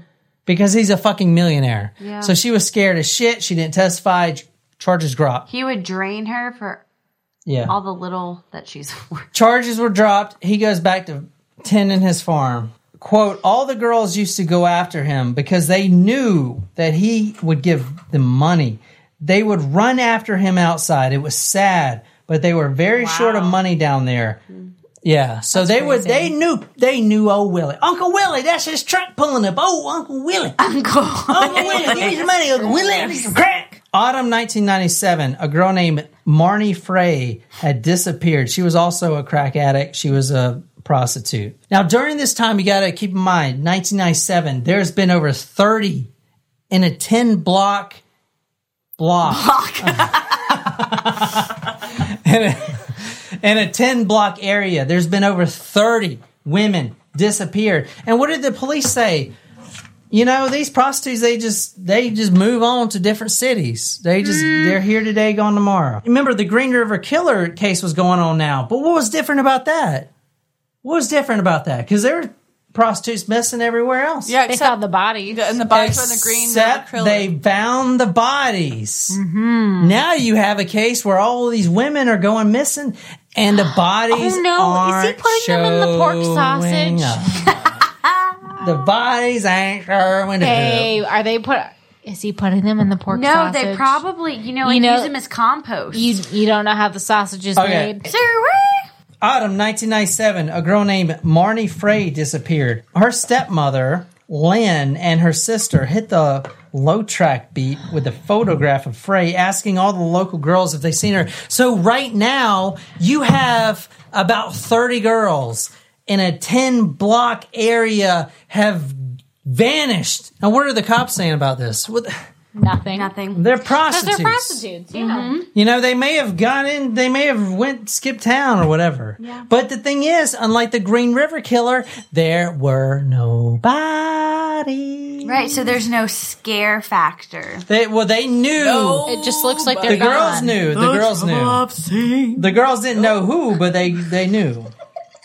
because he's a fucking millionaire. Yeah. So she was scared as shit. She didn't testify. Charges dropped. He would drain her for yeah. all the little that she's worth. Charges were dropped. He goes back to tending his farm. Quote, all the girls used to go after him because they knew that he would give them money. They would run after him outside. It was sad, but they were very wow. short of money down there. Yeah. So that's they crazy. would, they knew, they knew old Willie. Uncle Willie, that's his truck pulling up. Oh, Uncle Willie. Uncle, Uncle Willie, give me some money. Uncle Willie, give me some crack. Autumn nineteen ninety-seven, a girl named Marnie Frey had disappeared. She was also a crack addict. She was a prostitute. Now, during this time, you got to keep in mind, nineteen ninety-seven, there's been over thirty in a ten-block block. Block. in, a, in a ten-block area, there's been over thirty women disappeared. And what did the police say? You know, these prostitutes, they just they just move on to different cities. They just they're here today, gone tomorrow. Remember, the Green River Killer case was going on now, but what was different about that? What was different about that? Because there were prostitutes missing everywhere else. Yeah, except, they found the bodies. And the bodies were the Green River Killer. They found the bodies. Mm-hmm. Now you have a case where all of these women are going missing, and the bodies oh, no. aren't. Is he putting them in the pork sausage? The bodies ain't showing up. Hey, are they put? Is he putting them in the pork no, sausage? No, they probably you know you and know, use them as compost. You you don't know how the sausage is okay. made. Sir, Autumn nineteen ninety-seven, a girl named Marnie Frey disappeared. Her stepmother, Lynn, and her sister hit the low track beat with a photograph of Frey, asking all the local girls if they've seen her. So right now, you have about thirty girls in a ten-block area have vanished. Now, what are the cops saying about this? What the- Nothing. Nothing. They're prostitutes. They're prostitutes, yeah. Mm-hmm. You know, they may have gone in, they may have went, skipped town or whatever. Yeah. But the thing is, unlike the Green River Killer, there were no bodies. Right, so there's no scare factor. They, well, they knew. No, it just looks like they're the gone. Girls knew. The girls knew. The girls didn't know who, but they, they knew.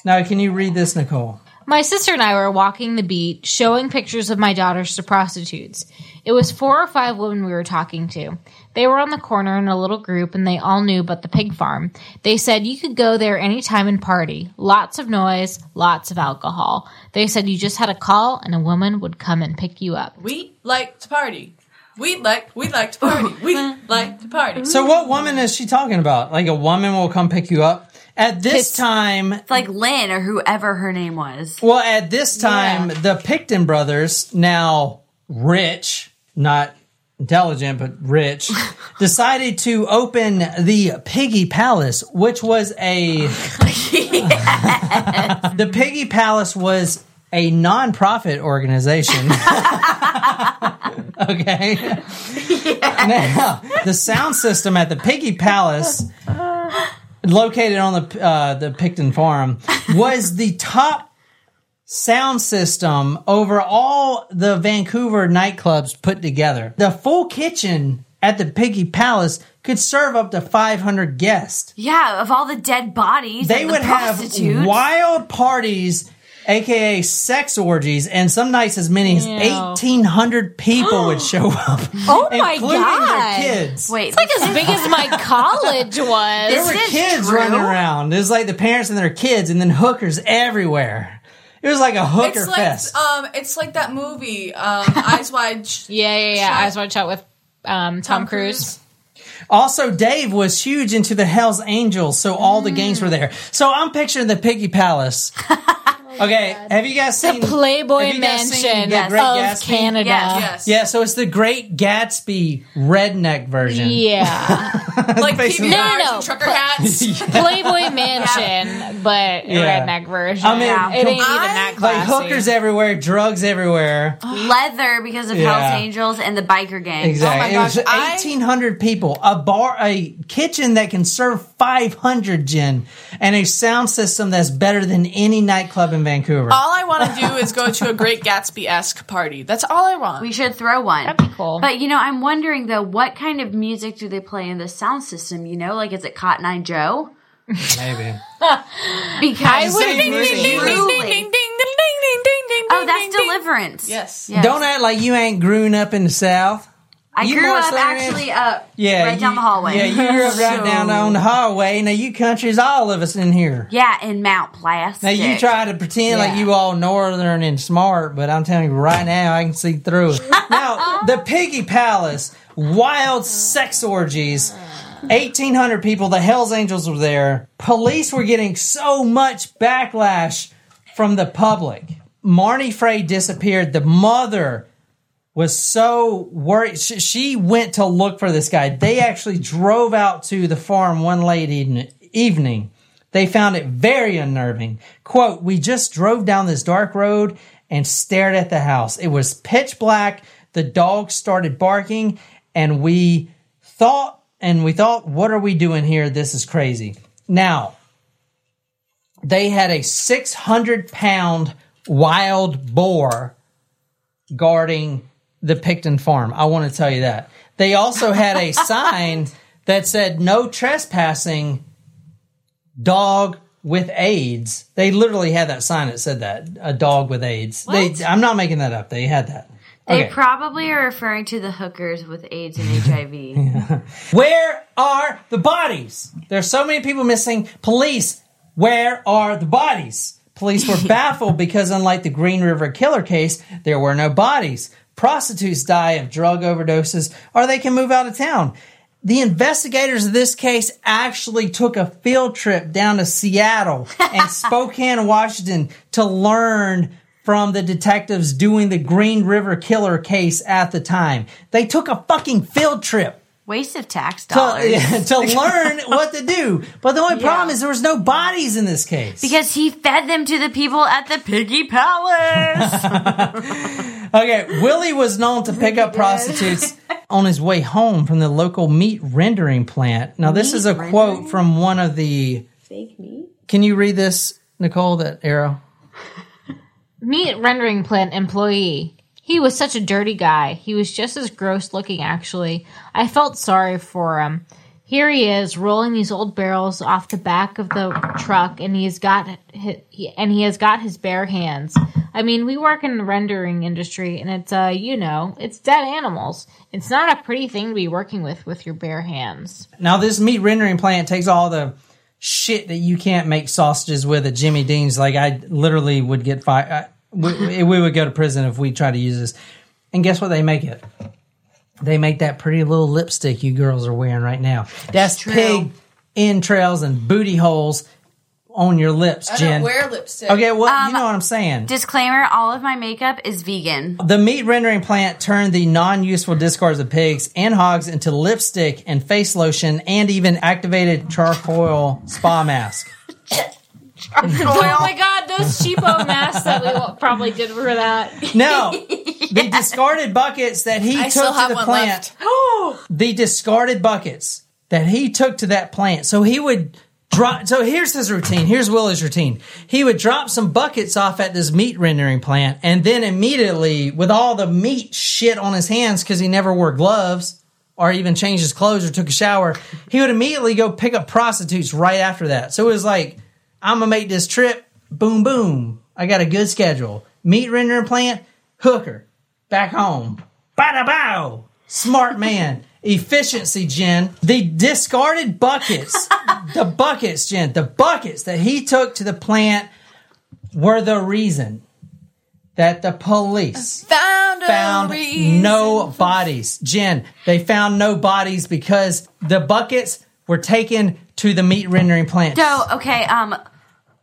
Now, can you read this, Nicole? My sister and I were walking the beat, showing pictures of my daughters to prostitutes. It was four or five women we were talking to. They were on the corner in a little group, and they all knew but the pig farm. They said you could go there any time and party. Lots of noise, lots of alcohol. They said you just had a call, and a woman would come and pick you up. We like to party. We like, we like to party. We like to party. So what woman is she talking about? Like a woman will come pick you up? At this it's, time... It's like Lynn or whoever her name was. Well, at this time, yeah. the Pickton brothers, now rich, not intelligent, but rich, decided to open the Piggy Palace, which was a... Yes. The Piggy Palace was a non-profit organization. Okay? Yes. Now, the sound system at the Piggy Palace... located on the uh, the Pickton farm, was the top sound system over all the Vancouver nightclubs put together. The full kitchen at the Piggy Palace could serve up to five hundred guests. Yeah, of all the dead bodies, they would have wild parties, aka sex orgies, and some nights as many as eighteen hundred people would show up. Oh my god! Their kids. Wait, it's like as big as my college was. There were kids true? running around. It was like the parents and their kids, and then hookers everywhere. It was like a hooker it's like, fest. Um, it's like that movie, um, Eyes Wide Shut. yeah, yeah, yeah. Eyes Wide Shut with um, Tom, Tom Cruise. Cruise. Also, Dave was huge into the Hells Angels, so all mm. the gangs were there. So I'm picturing the Piggy Palace. Okay, God. Have you guys seen the Playboy Mansion yes. of Gatsby? Canada? Yes. Yeah, so it's the Great Gatsby redneck version. Yeah, like people no, no, and trucker hats, yeah. Playboy Mansion, yeah. but yeah. redneck version. I mean, yeah. it ain't even that classy. Like hookers everywhere, drugs everywhere, leather because of yeah. Hells Angels and the biker gang. Exactly. Oh my gosh, it was eighteen hundred I... people, a bar, a kitchen that can serve five hundred gin, and a sound system that's better than any nightclub in Vancouver. All I want to do is go to a Great Gatsby-esque party. That's all I want. We should throw one. That'd be cool. But, you know, I'm wondering, though, what kind of music do they play in the sound system? You know, like, is it Cotton Eye Joe? Maybe. Because truly. Oh, that's Deliverance. Yes. yes. Don't act like you ain't grown up in the South. I you grew up Slarians? actually up yeah, right you, down the hallway. Yeah, you grew up right so, down on the hallway. Now, you country's all of us in here. Yeah, in Mount Pleasant. Now, you try to pretend yeah. like you all northern and smart, but I'm telling you right now, I can see through it. Now, the Piggy Palace, wild sex orgies, eighteen hundred people, the Hells Angels were there. Police were getting so much backlash from the public. Marnie Frey disappeared. The mother was so worried. She went to look for this guy. They actually drove out to the farm one late evening. They found it very unnerving. Quote, "We just drove down this dark road and stared at the house. It was pitch black. The dogs started barking and we thought, and we thought, what are we doing here? This is crazy." Now, they had a six hundred pound wild boar guarding the Pickton farm. I want to tell you that. They also had a sign that said, "No trespassing, dog with AIDS." They literally had that sign that said that, a dog with AIDS. They, I'm not making that up. They had that. Okay. They probably are referring to the hookers with AIDS and H I V. Yeah. Where are the bodies? There's so many people missing. Police, where are the bodies? Police were baffled because unlike the Green River Killer case, there were no bodies. Prostitutes die of drug overdoses, or they can move out of town. The investigators of this case actually took a field trip down to Seattle and Spokane, Washington to learn from the detectives doing the Green River Killer case at the time. They took a fucking field trip. Waste of tax dollars. To, yeah, to learn what to do. But the only yeah. problem is there was no bodies in this case. Because he fed them to the people at the Piggy Palace. Okay, Willie was known to pick up prostitutes on his way home from the local meat rendering plant. Now, this meat is a rendering? quote from one of the... Fake meat? Can you read this, Nicole, that arrow? Meat rendering plant employee. He was such a dirty guy. He was just as gross looking, actually. I felt sorry for him. Here he is, rolling these old barrels off the back of the truck, and he's got his, he, and he has got his bare hands. I mean, we work in the rendering industry, and it's, uh, you know, it's dead animals. It's not a pretty thing to be working with with your bare hands. Now, this meat rendering plant takes all the shit that you can't make sausages with at Jimmy Dean's. Like, I literally would get fired. We, we would go to prison if we tried to use this. And guess what they make it? They make that pretty little lipstick you girls are wearing right now. That's pig entrails and booty holes on your lips, Jen. I don't wear lipstick. Okay, well, um, you know what I'm saying. Disclaimer, all of my makeup is vegan. The meat rendering plant turned the non-useful discards of pigs and hogs into lipstick and face lotion and even activated charcoal spa mask. Oh my God, those cheapo masks that we probably did for that. No, yes. The discarded buckets that he I took to the plant. The discarded buckets that he took to that plant. So he would Drop, so here's his routine. Here's Willie's routine. He would drop some buckets off at this meat rendering plant, and then immediately, with all the meat shit on his hands because he never wore gloves or even changed his clothes or took a shower, he would immediately go pick up prostitutes right after that. So it was like, I'm going to make this trip. Boom, boom. I got a good schedule. Meat rendering plant, hooker. Back home. Bada-bow. Smart man. Efficiency, Jen. The discarded buckets, the buckets, Jen, the buckets that he took to the plant were the reason that the police found, found no bodies. Jen, they found no bodies because the buckets were taken to the meat rendering plant. So, okay, um,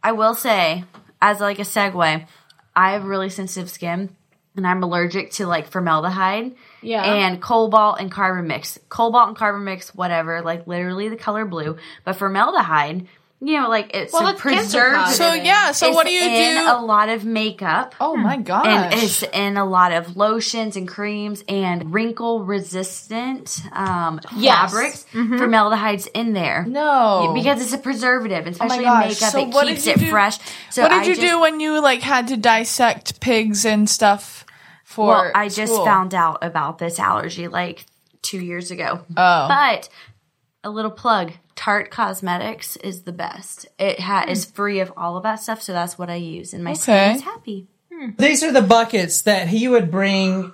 I will say, as like a segue, I have really sensitive skin. And I'm allergic to, like, formaldehyde yeah. and cobalt and carbon mix. Cobalt and carbon mix, whatever, like, literally the color blue. But formaldehyde, you know, like, it's well, a preservative. So, yeah, so it's what do you do? It's in a lot of makeup. Oh, my gosh. And it's in a lot of lotions and creams and wrinkle-resistant um, yes. fabrics. Mm-hmm. Formaldehyde's in there. No. Because it's a preservative, especially oh in makeup. So it keeps it do? fresh. So what did I you just, do when you, like, had to dissect pigs and stuff? Well, I just school. found out about this allergy like two years ago. Oh. But a little plug, Tarte Cosmetics is the best. It ha- mm. is free of all of that stuff, so that's what I use, and my okay. skin is happy. Mm. These are the buckets that he would bring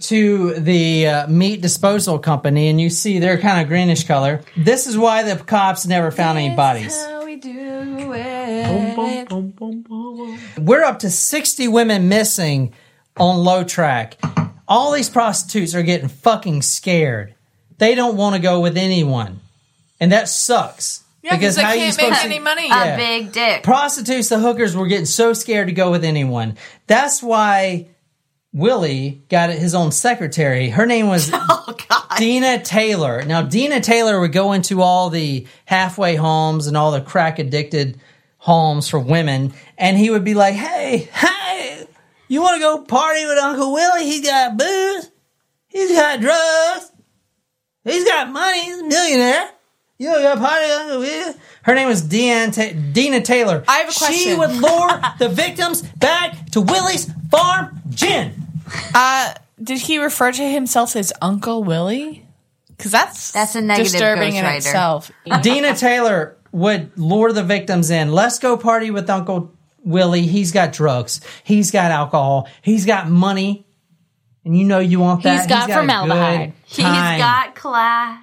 to the uh, meat disposal company, and you see they're kind of greenish color. This is why the cops never found this any bodies. Is how we do it. Boom, boom, boom, boom, boom. We're up to sixty women missing on low track. All these prostitutes are getting fucking scared. They don't want to go with anyone. And that sucks. Yeah, because they how can't you make any to, money. Yeah. A big dick. Prostitutes, the hookers, were getting so scared to go with anyone. That's why Willie got his own secretary. Her name was oh, Dinah Taylor. Now, Dinah Taylor would go into all the halfway homes and all the crack-addicted homes for women, and he would be like, hey, hey, you want to go party with Uncle Willie? He's got booze. He's got drugs. He's got money. He's a millionaire. You want to go party with Uncle Willie? Her name was Deanna Ta- Dinah Taylor. I have a question. She would lure the victims back to Willie's farm gin. Uh, did he refer to himself as Uncle Willie? Because that's, that's a negative disturbing in itself. Dinah Taylor would lure the victims in. Let's go party with Uncle Willie, he's got drugs, he's got alcohol, he's got money, and you know you want that. He's got, he's got formaldehyde. He's got class.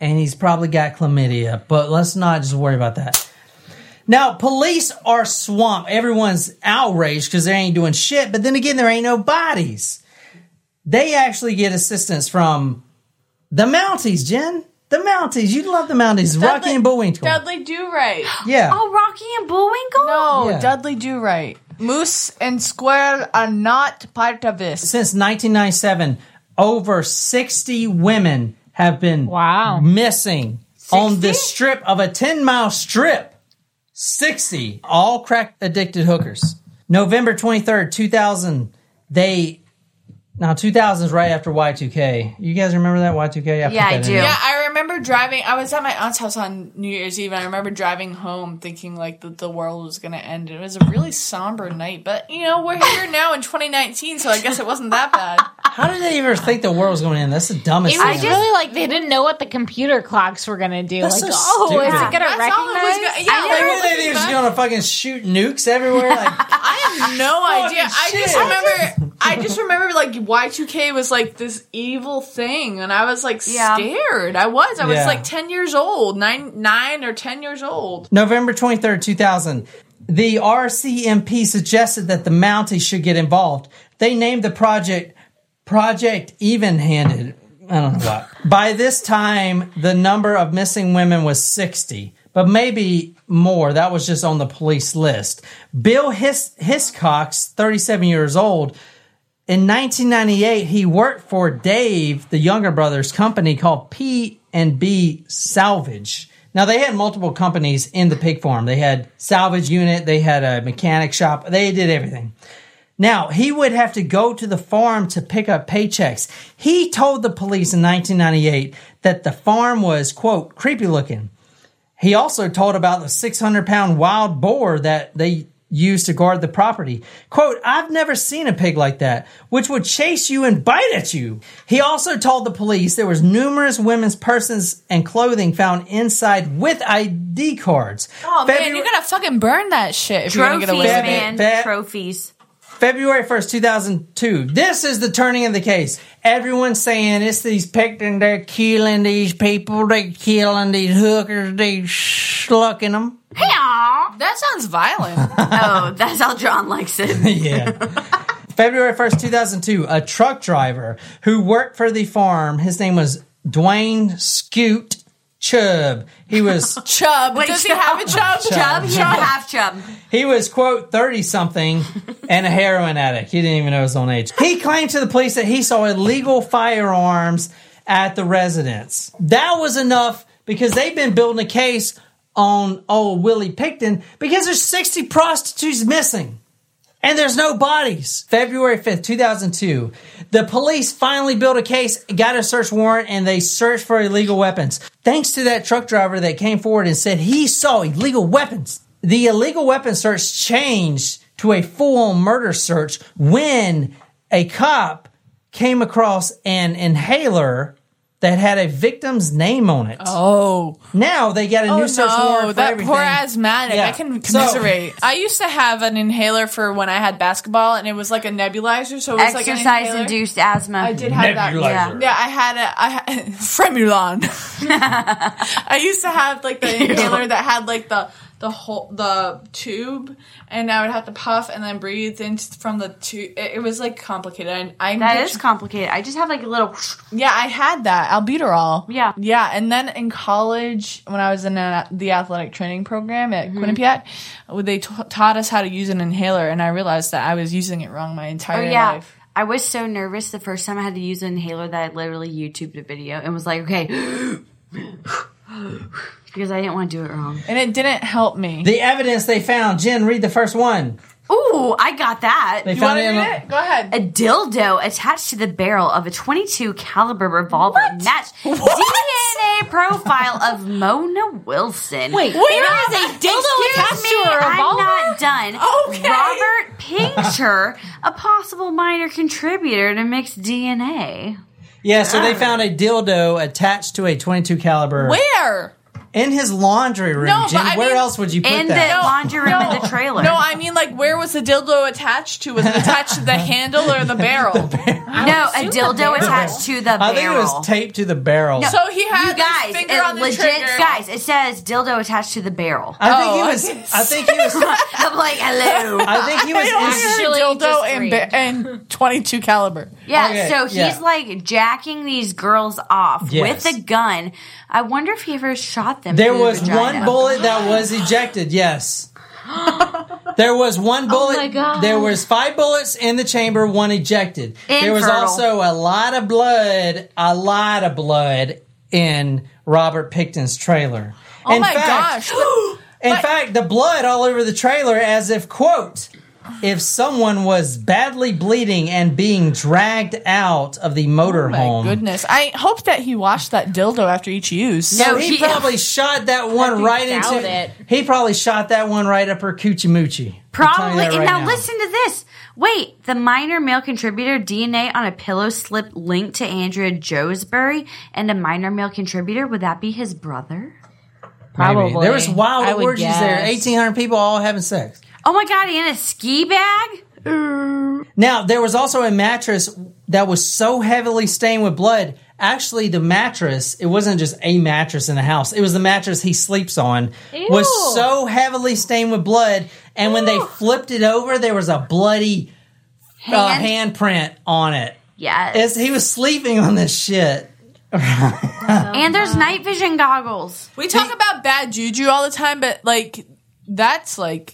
And he's probably got chlamydia, but let's not just worry about that. Now, police are swamped. Everyone's outraged because they ain't doing shit, but then again, there ain't no bodies. They actually get assistance from the Mounties, Jen. The Mounties. You love the Mounties. Dudley, Rocky and Bullwinkle. Dudley Do-Right. Yeah. Oh, Rocky and Bullwinkle? No, yeah. Dudley Do-Right. Moose and Squirrel are not part of this. Since nineteen ninety-seven, over sixty women have been wow. missing sixty? On this strip of a ten-mile strip. sixty. All crack-addicted hookers. November twenty-third, two thousand, they... Now, two thousand is right after Y two K. You guys remember that Y two K? I yeah, I do. Yeah, I remember driving. I was at my aunt's house on New Year's Eve, and I remember driving home thinking, like, that the world was going to end. It was a really somber night. But, you know, we're here now in twenty nineteen, so I guess it wasn't that bad. How did they ever think the world was going to end? That's the dumbest it thing. I just really, like, they didn't know what the computer clocks were going to do. That's like, so oh, stupid. Is it going to recognize? Go- yeah, I never like, they think just going to fucking shoot nukes everywhere. Like, I have no idea. I shit. just remember... I just remember, like, Y two K was, like, this evil thing, and I was, like, yeah. scared. I was. I was, yeah. like, ten years old, nine, nine or ten years old. November twenty-third, two thousand, the R C M P suggested that the Mounties should get involved. They named the project Project Even-Handed. I don't know what. By this time, the number of missing women was sixty, but maybe more. That was just on the police list. Bill His- Hiscox, thirty-seven years old, in nineteen ninety-eight, he worked for Dave, the younger brother's company, called P and B Salvage. Now, they had multiple companies in the pig farm. They had salvage unit. They had a mechanic shop. They did everything. Now, he would have to go to the farm to pick up paychecks. He told the police in nineteen ninety-eight that the farm was, quote, creepy looking. He also told about the six hundred pound wild boar that they used to guard the property. Quote, "I've never seen a pig like that, which would chase you and bite at you." He also told the police there was numerous women's persons and clothing found inside with I D cards. Oh, February- man, you're going to fucking burn that shit if trophies, you're going to get away with it. Fe- Fe- trophies. February first, two thousand two. This is the turning of the case. Everyone's saying it's these Pickton, they're killing these people, they're killing these hookers, they're schlucking them. Hey, that sounds violent. Oh, that's how John likes it. Yeah. February first, two thousand two, a truck driver who worked for the farm, his name was Dwayne Scoot Chubb. He was... Chubb. Wait, Does Chubb. he have a Chubb? Chubb. Chubb. He had a half Chubb. He was, quote, thirty-something and a heroin addict. He didn't even know his own age. He claimed to the police that he saw illegal firearms at the residence. That was enough because they've been building a case on old Willie Pickton because there's sixty prostitutes missing and there's no bodies. February fifth, two thousand two, the police finally built a case, got a search warrant, and they searched for illegal weapons. Thanks to that truck driver that came forward and said he saw illegal weapons. The illegal weapon search changed to a full-on murder search when a cop came across an inhaler that had a victim's name on it. Oh. Now they got a oh, new search no, warrant for that everything. Poor asthmatic. Yeah. I can commiserate. So, I used to have an inhaler for when I had basketball, and it was like a nebulizer, so it was like an inhaler. Exercise-induced asthma. I did have nebulizer. that. Yeah. yeah, I had a... I had, Fremulon. I used to have like the inhaler that had like the... the whole the tube, and I would have to puff and then breathe in from the tube. It, it was like complicated. And I that is complicated. I just have like a little. Yeah, I had that albuterol. Yeah, yeah. And then in college, when I was in a, the athletic training program at mm-hmm. Quinnipiac, they t- taught us how to use an inhaler, and I realized that I was using it wrong my entire oh, yeah. life. I was so nervous the first time I had to use an inhaler that I literally YouTubed a video and was like, okay. Because I didn't want to do it wrong. And it didn't help me. The evidence they found. Jen, read the first one. Ooh, I got that. They you found want to read it? Go ahead. A dildo attached to the barrel of a .twenty-two caliber revolver what? matched what? D N A profile of Mona Wilson. Wait, there is a dildo attached me, to a revolver? I'm not done. Okay. Robert Pickton, a possible minor contributor to mixed D N A. Yeah, so they found a dildo attached to a .twenty-two caliber. Where? In his laundry room, no, Jen, where mean, else would you put in that? In the no, laundry room no, in the trailer. No, I mean, like, where was the dildo attached to? Was it attached to the handle or the barrel? the barrel. No, a dildo attached to the barrel. I think it was taped to the barrel. No, so he had guys, his finger it, on the legit, trigger. Guys, it says dildo attached to the barrel. I think oh, he was... Okay. I think he was... I'm like, hello. I think he was... actually dildo and, and .twenty-two caliber. Yeah, okay, so he's, yeah. like, jacking these girls off yes. with a gun. I wonder if he ever shot them. There was the one bullet that was ejected, yes. There was one bullet. Oh my God. There was five bullets in the chamber, one ejected. Infertile. There was also a lot of blood, a lot of blood in Robert Pickton's trailer. Oh in my fact, gosh. in but, fact, the blood all over the trailer as if, quote, if someone was badly bleeding and being dragged out of the motorhome. Oh, my goodness. I hope that he washed that dildo after each use. No, so he, he probably uh, shot that one right into... It. He probably shot that one right up her coochie moochie. Probably. Right and now, now listen to this. Wait, the minor male contributor D N A on a pillow slip linked to Andrea Josbury and a minor male contributor, would that be his brother? Probably. Maybe. There was wild orgies guess. there. eighteen hundred people all having sex. Oh, my God, in a ski bag? Now, there was also a mattress that was so heavily stained with blood. Actually, the mattress, it wasn't just a mattress in the house. It was the mattress he sleeps on. Ew. Was so heavily stained with blood. And Ew. when they flipped it over, there was a bloody uh, hand? handprint on it. Yes. It's, he was sleeping on this shit. And there's night vision goggles. We talk about bad juju all the time, but, like, that's, like...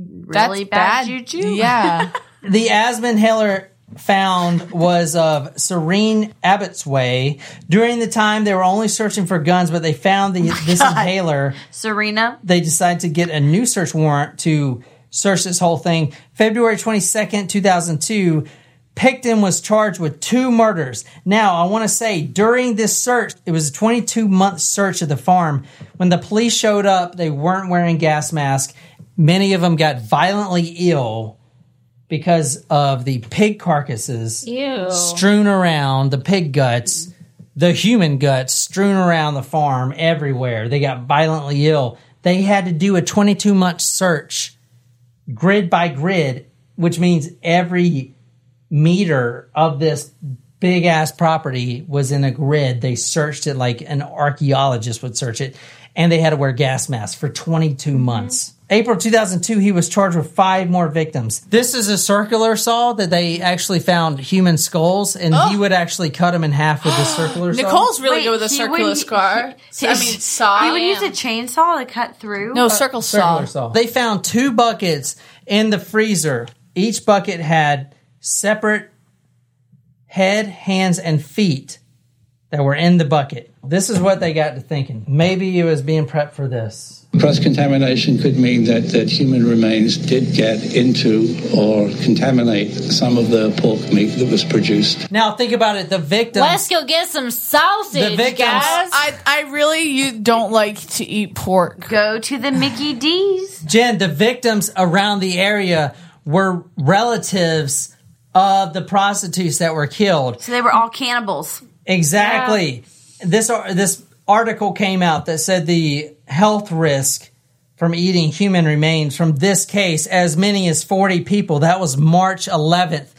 Really That's bad, bad juju? Yeah. The asthma inhaler found was of Serene Abbott's Way. During the time, they were only searching for guns, but they found the, oh this God. inhaler. Serena? They decided to get a new search warrant to search this whole thing. February twenty-second, two thousand two, Pickton was charged with two murders. Now, I want to say during this search, it was a twenty-two month search of the farm. When the police showed up, they weren't wearing gas masks. Many of them got violently ill because of the pig carcasses Ew. strewn around, the pig guts, the human guts strewn around the farm everywhere. They got violently ill. They had to do a twenty-two month search, grid by grid, which means every meter of this big-ass property was in a grid. They searched it like an archaeologist would search it, and they had to wear gas masks for twenty-two months. Mm-hmm. April two thousand two, he was charged with five more victims. This is a circular saw that they actually found human skulls, and oh. he would actually cut them in half with the circular saw. Nicole's really Wait, good with a circular scar. He, I mean, saw. He would use a chainsaw to cut through? No, circle saw. saw. They found two buckets in the freezer. Each bucket had separate head, hands, and feet that were in the bucket. This is what they got to thinking. Maybe it was being prepped for this. Cross-contamination could mean that, that human remains did get into or contaminate some of the pork meat that was produced. Now think about it, the victims... Let's go get some sausage, the victims, guys. I, I really you don't like to eat pork. Go to the Mickey D's. Jen, the victims around the area were relatives of the prostitutes that were killed. So they were all cannibals. Exactly. Yeah. This this article came out that said the health risk from eating human remains from this case, as many as forty people. That was March eleventh.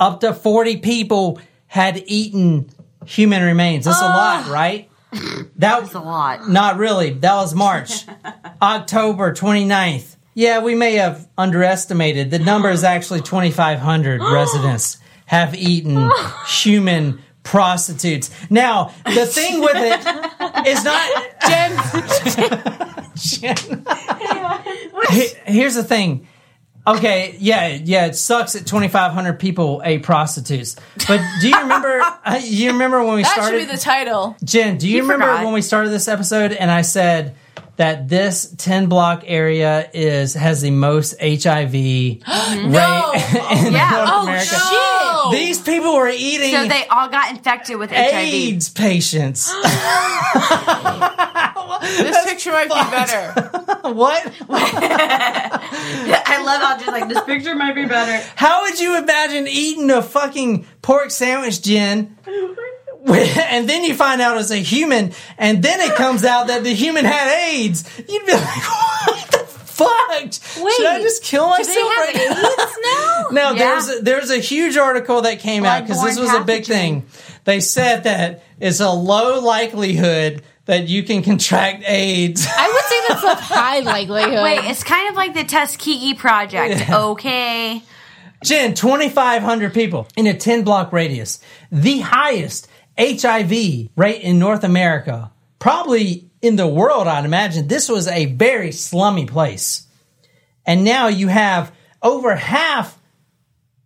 Up to forty people had eaten human remains. That's uh, a lot, right? That, that's a lot. Not really. That was March. October twenty-ninth. Yeah, we may have underestimated. The number is actually twenty-five hundred residents have eaten human prostitutes. Now, the thing with it is not... Jen! Jen. Here's the thing. Okay, yeah, yeah, it sucks that twenty-five hundred people ate prostitutes. But do you remember uh, you remember when we that started... That should be the title. Jen, do you he remember forgot. when we started this episode and I said... that this ten block area is has the most H I V rate no. in yeah. North oh, America. Oh, shit. These people were eating... So they all got infected with H I V. AIDS patients. This That's picture might fucked. be better. What? I love how just like, this picture might be better. How would you imagine eating a fucking pork sandwich, Jen? And then you find out it's a human, and then it comes out that the human had AIDS. You'd be like, what the fuck? Wait, should I just kill myself right now? Do they have AIDS now? Now, yeah. there's, a, there's a huge article that came out, because this was pathogen. a big thing. They said that it's a low likelihood that you can contract AIDS. I would say that's a high likelihood. Wait, it's kind of like the Tuskegee Project. Yeah. Okay. Jen, twenty-five hundred people in a ten block radius. The highest H I V rate in North America, probably in the world, I'd imagine. This was a very slummy place. And now you have over half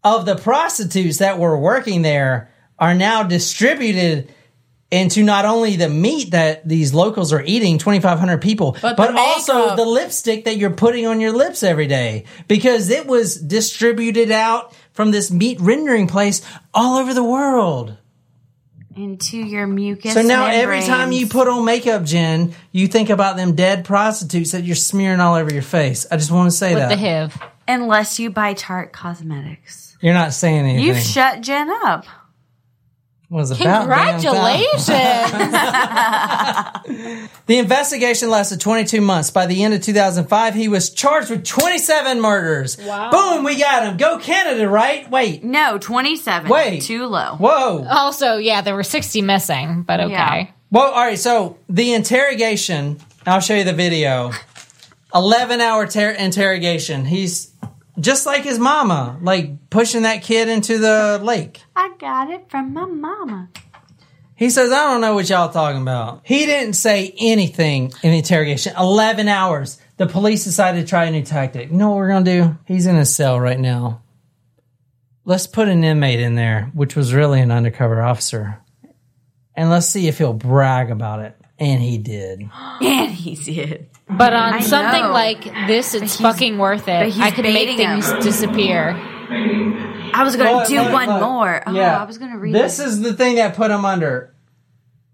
of the prostitutes that were working there are now distributed into not only the meat that these locals are eating, twenty-five hundred people, but, but also the lipstick that you're putting on your lips every day, because it was distributed out from this meat rendering place all over the world. Into your mucus. So now membranes. Every time you put on makeup, Jen, you think about them dead prostitutes that you're smearing all over your face. I just want to say With that. With the H I V. Unless you buy Tarte Cosmetics. You're not saying anything. You've shut Jen up. Was about Congratulations. The investigation lasted twenty-two months. By the end of two thousand five, he was charged with twenty-seven murders. Wow. Boom, we got him. Go Canada, right? Wait. No, twenty-seven. Wait. Too low. Whoa. Also, yeah, there were sixty missing, but okay. Yeah. Well, all right, so the interrogation, I'll show you the video. eleven hour ter- interrogation. He's... just like his mama, like pushing that kid into the lake. I got it from my mama. He says, I don't know what y'all talking about. He didn't say anything in the interrogation. eleven hours. The police decided to try a new tactic. You know what we're going to do? He's in his cell right now. Let's put an inmate in there, which was really an undercover officer. And let's see if he'll brag about it. And he did. And he did. But on I something know. like this, it's fucking worth it. I could make things him. disappear. I was going to do look, one look. more. Oh, yeah. I was going to read This it. is the thing that put him under.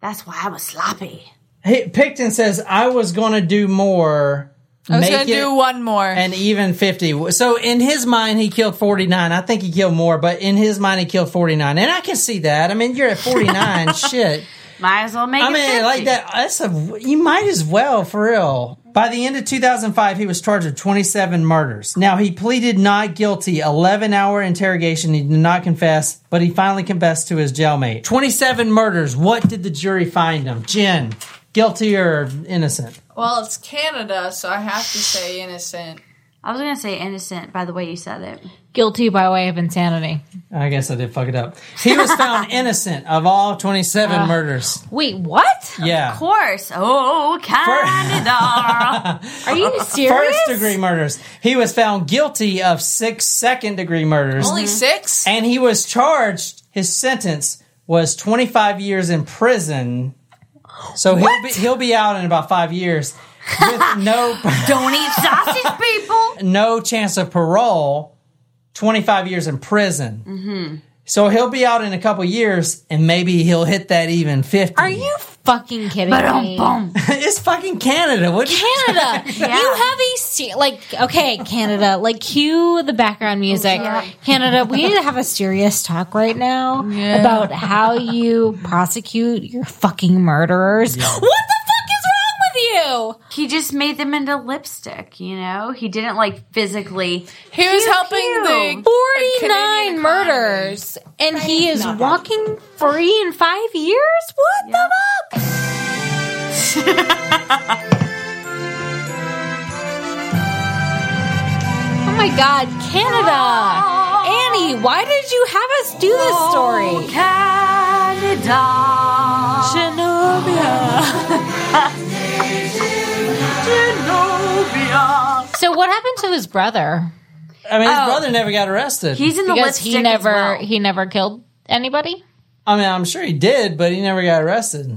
That's why I was sloppy. Hey, Pickton says, I was going to do more. I was going to do one more. And even fifty. So in his mind, he killed forty-nine. I think he killed more, but in his mind, he killed forty-nine. And I can see that. I mean, you're at forty-nine. Shit. Might as well make I it I mean, fifty. Like that. That's a, you might as well, for real. By the end of two thousand five, he was charged with twenty-seven murders. Now, he pleaded not guilty, eleven-hour interrogation. He did not confess, but he finally confessed to his jailmate. twenty-seven murders. What did the jury find him? Jen, guilty or innocent? Well, it's Canada, so I have to say innocent. I was going to say innocent by the way you said it. Guilty by way of insanity. I guess I did fuck it up. He was found innocent of all twenty-seven uh, murders. Wait, what? Yeah. Of course. Oh, Canada. First, are you serious? First-degree murders. He was found guilty of six second-degree murders. Only mm-hmm. six? And he was charged. His sentence was twenty-five years in prison. So what? he'll be he'll be out in about five years. With no don't eat sausage, people. No chance of parole. Twenty-five years in prison. Mm-hmm. So he'll be out in a couple years, and maybe he'll hit that even fifty. Are you fucking kidding me? It's fucking Canada. What Canada? You, yeah. you have a ser- like okay, Canada. Like cue the background music. Yeah. Canada, we need to have a serious talk right now yeah. about how you prosecute your fucking murderers. Yeah. What the? You. He just made them into lipstick, you know? He didn't, like, physically... He was pew, helping pew. the... forty-nine murders, and I he is walking that. free in five years? What yep. the fuck? Oh, my God. Canada. Oh, Annie, why did you have us do this story? Oh, Canada. Genovia. So what happened to his brother? I mean, his oh, brother never got arrested. He's in the because he never well. he never killed anybody. I mean, I'm sure he did, but he never got arrested.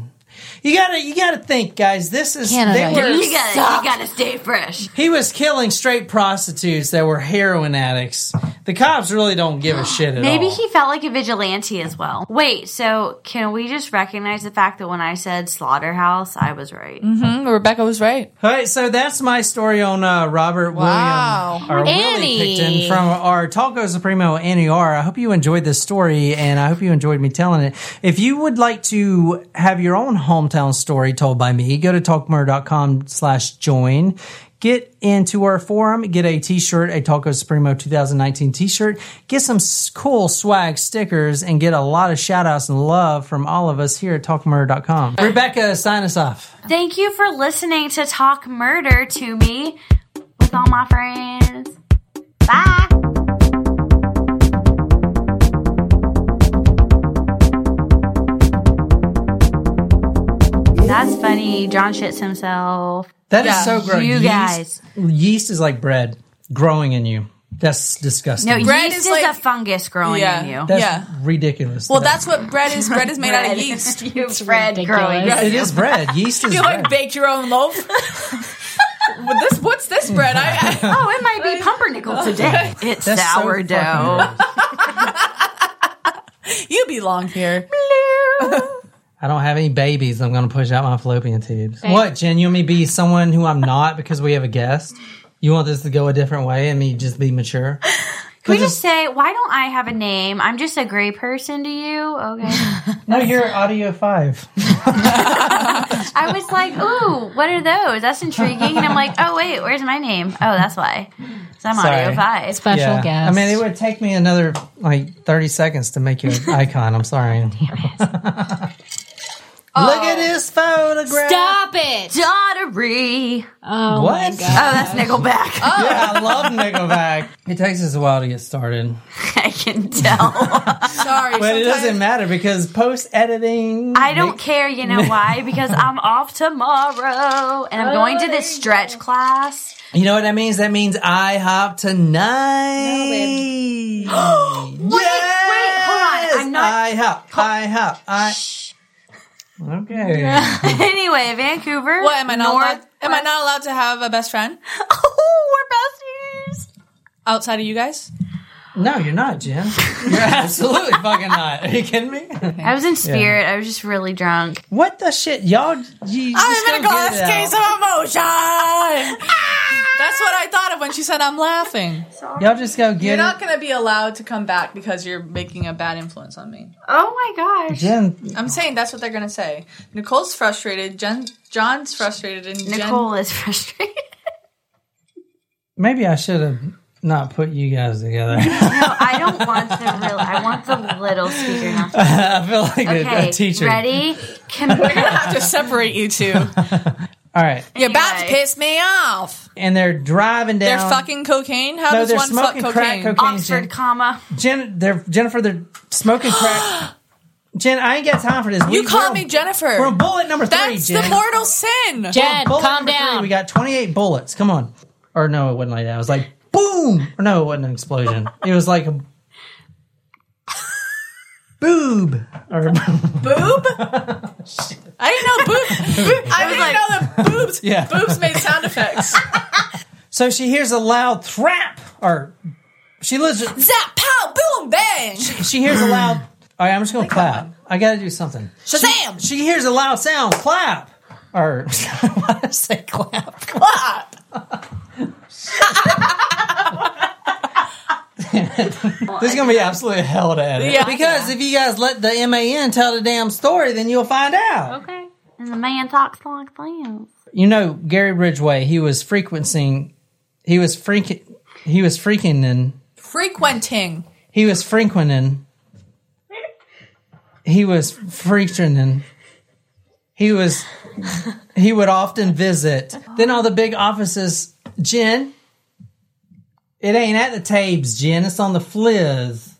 You gotta you gotta think, guys. This is Canada. They were, you gotta suck. you gotta stay fresh. He was killing straight prostitutes that were heroin addicts. The cops really don't give a shit at Maybe all. Maybe he felt like a vigilante as well. Wait, so can we just recognize the fact that when I said slaughterhouse, I was right? Mm-hmm. Rebecca was right. All right, so that's my story on uh, Robert wow. Williams, or Annie. Willie Pickton from our Taco Supremo, Annie R. I hope you enjoyed this story, and I hope you enjoyed me telling it. If you would like to have your own hometown story told by me, go to talkmurder.com slash join. Get into our forum, get a t-shirt, a Taco Supremo twenty nineteen t-shirt, get some cool swag stickers, and get a lot of shout-outs and love from all of us here at talk murder dot com. Rebecca, sign us off. Thank you for listening to Talk Murder to Me with all my friends. Bye! That's funny. John shits himself. That yeah, is so gross. You yeast, guys. Yeast is like bread growing in you. That's disgusting. No, bread yeast is, is like, a fungus growing yeah, in you. That's yeah. ridiculous. Well, that's what bread is. Bread is made bread. out of yeast. It's bread ridiculous. growing. It is bread. Yeast is you bread. You like bake your own loaf? This, what's this bread? I, I, oh, it might be pumpernickel today. It's that's sourdough. So you belong here. I don't have any babies. I'm going to push out my fallopian tubes. Thanks. What, Jen? You want me to be someone who I'm not because we have a guest? You want this to go a different way and me just be mature? Can we just say, why don't I have a name? I'm just a gray person to you. Okay. No, you're Audio five. I was like, ooh, what are those? That's intriguing. And I'm like, oh, wait, where's my name? Oh, that's why. So I'm Sorry. Audio five. Special yeah. guest. I mean, it would take me another, like, thirty seconds to make you an icon. I'm sorry. Damn it. Oh. Look at his photograph. Stop it. Daughtery. Oh, what? Oh, that's Nickelback. Oh. Yeah, I love Nickelback. It takes us a while to get started. I can tell. Sorry. But it doesn't matter because post-editing. I don't makes- care. You know why? Because I'm off tomorrow and I'm going to this stretch class. You know what that means? That means I hop tonight. No, babe. Wait, yes! wait, hold on. I'm not. I hop, I hop, I... Shh. Okay. Yeah. Anyway, Vancouver. What, am I not allowed, am I not allowed to have a best friend? Oh, we're besties. Outside of you guys? No, you're not, Jen. You're absolutely fucking not. Are you kidding me? I was in spirit. Yeah. I was just really drunk. What the shit? Y'all... You I'm in a glass case out. of emotion! That's what I thought of when she said I'm laughing. Sorry. Y'all just go get You're it. not going to be allowed to come back because you're making a bad influence on me. Oh my gosh. Jen... I'm saying that's what they're going to say. Nicole's frustrated. Jen, John's frustrated. and Nicole Jen... is frustrated. Maybe I should have... Not put you guys together. No, I don't want the real. I want the little speaker now. I feel like okay, a, a teacher. Ready? Can We're gonna have to separate you two. All right. You're anyway. about to piss me off. And they're driving down. They're fucking cocaine. How no, does they're one fuck cocaine? Crack cocaine? Oxford, Jen, comma. Jen, they're Jennifer. They're smoking crack. Jen, I ain't got time for this. You we, call me Jennifer. We're on bullet number three. That's Jen. the mortal sin. Jen, calm down. Three. We got twenty-eight bullets. Come on. Or no, it wasn't like that. I was like. Boom! Or no, it wasn't an explosion. It was like a boob. Or boob? I didn't know boobs. I, I didn't like, know that boobs. Yeah. Boobs made sound effects. So she hears a loud thrap, or she listens. Zap! Pow! Boom! Bang! She, she hears a loud. All right, I'm just gonna Thank clap. God. I gotta do something. Shazam! She, she hears a loud sound. Clap. Or why did I say clap? Clap. This is going to be absolutely hell to edit. Yeah, because yeah. if you guys let the M A N tell the damn story, then you'll find out. Okay. And the man talks like this. You know, Gary Ridgway, he was frequencing, he was freaking, he was freaking Frequenting. He was frequenting. He was frequenting. He was, he would often visit. Then all the big offices, Jen... It ain't at the Tabes, Jen. It's on the Fliz.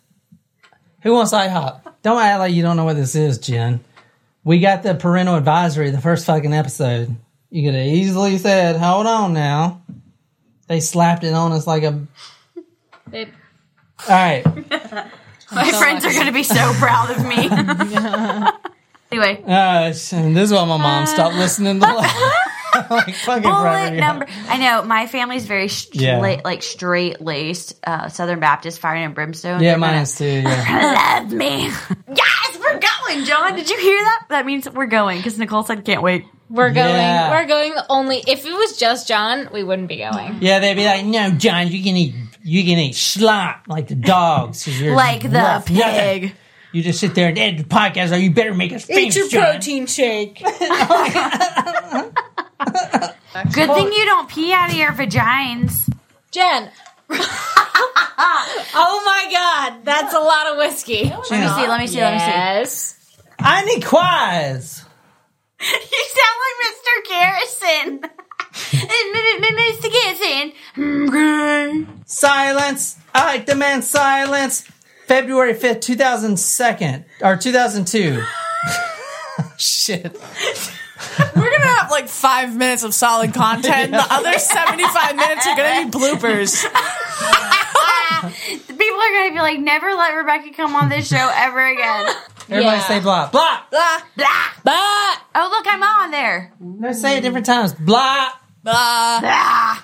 Who wants IHOP? Don't act like you don't know what this is, Jen. We got the parental advisory the first fucking episode. You could have easily said, hold on now. They slapped it on us like a... Babe. All right. My friends are going to be so proud of me. Anyway. Uh, this is why my mom stopped listening to the... Like bullet number. I know my family's very straight, yeah. like straight laced uh, Southern Baptist, fire and brimstone. Yeah, mine is too. Yeah. Love me. Yes, we're going, John. Did you hear that? That means we're going because Nicole said can't wait. We're going. Yeah. We're going. Only if it was just John, we wouldn't be going. Yeah, they'd be like, no, John, you can eat. You can eat slop like the dogs. You're like the rough. pig. Nothing. You just sit there and edit the podcast, or you better make us famous. Eat your John. protein shake. Good thing you don't pee out of your vagines, Jen. Oh my God, that's a lot of whiskey. Let me see. Let me see. Yes. Let me see. I need quads. You sound like Mister Garrison. Mister Garrison. Silence. I demand silence. February fifth, two thousand second, or two thousand two. Shit. We're going to have like five minutes of solid content. The other seventy-five minutes are going to be bloopers. The people are going to be like, never let Rebecca come on this show ever again. Everybody yeah. say blah. Blah. Blah. Blah. Blah. Oh, look, I'm on there. No, say it different times. Blah. Blah. Blah.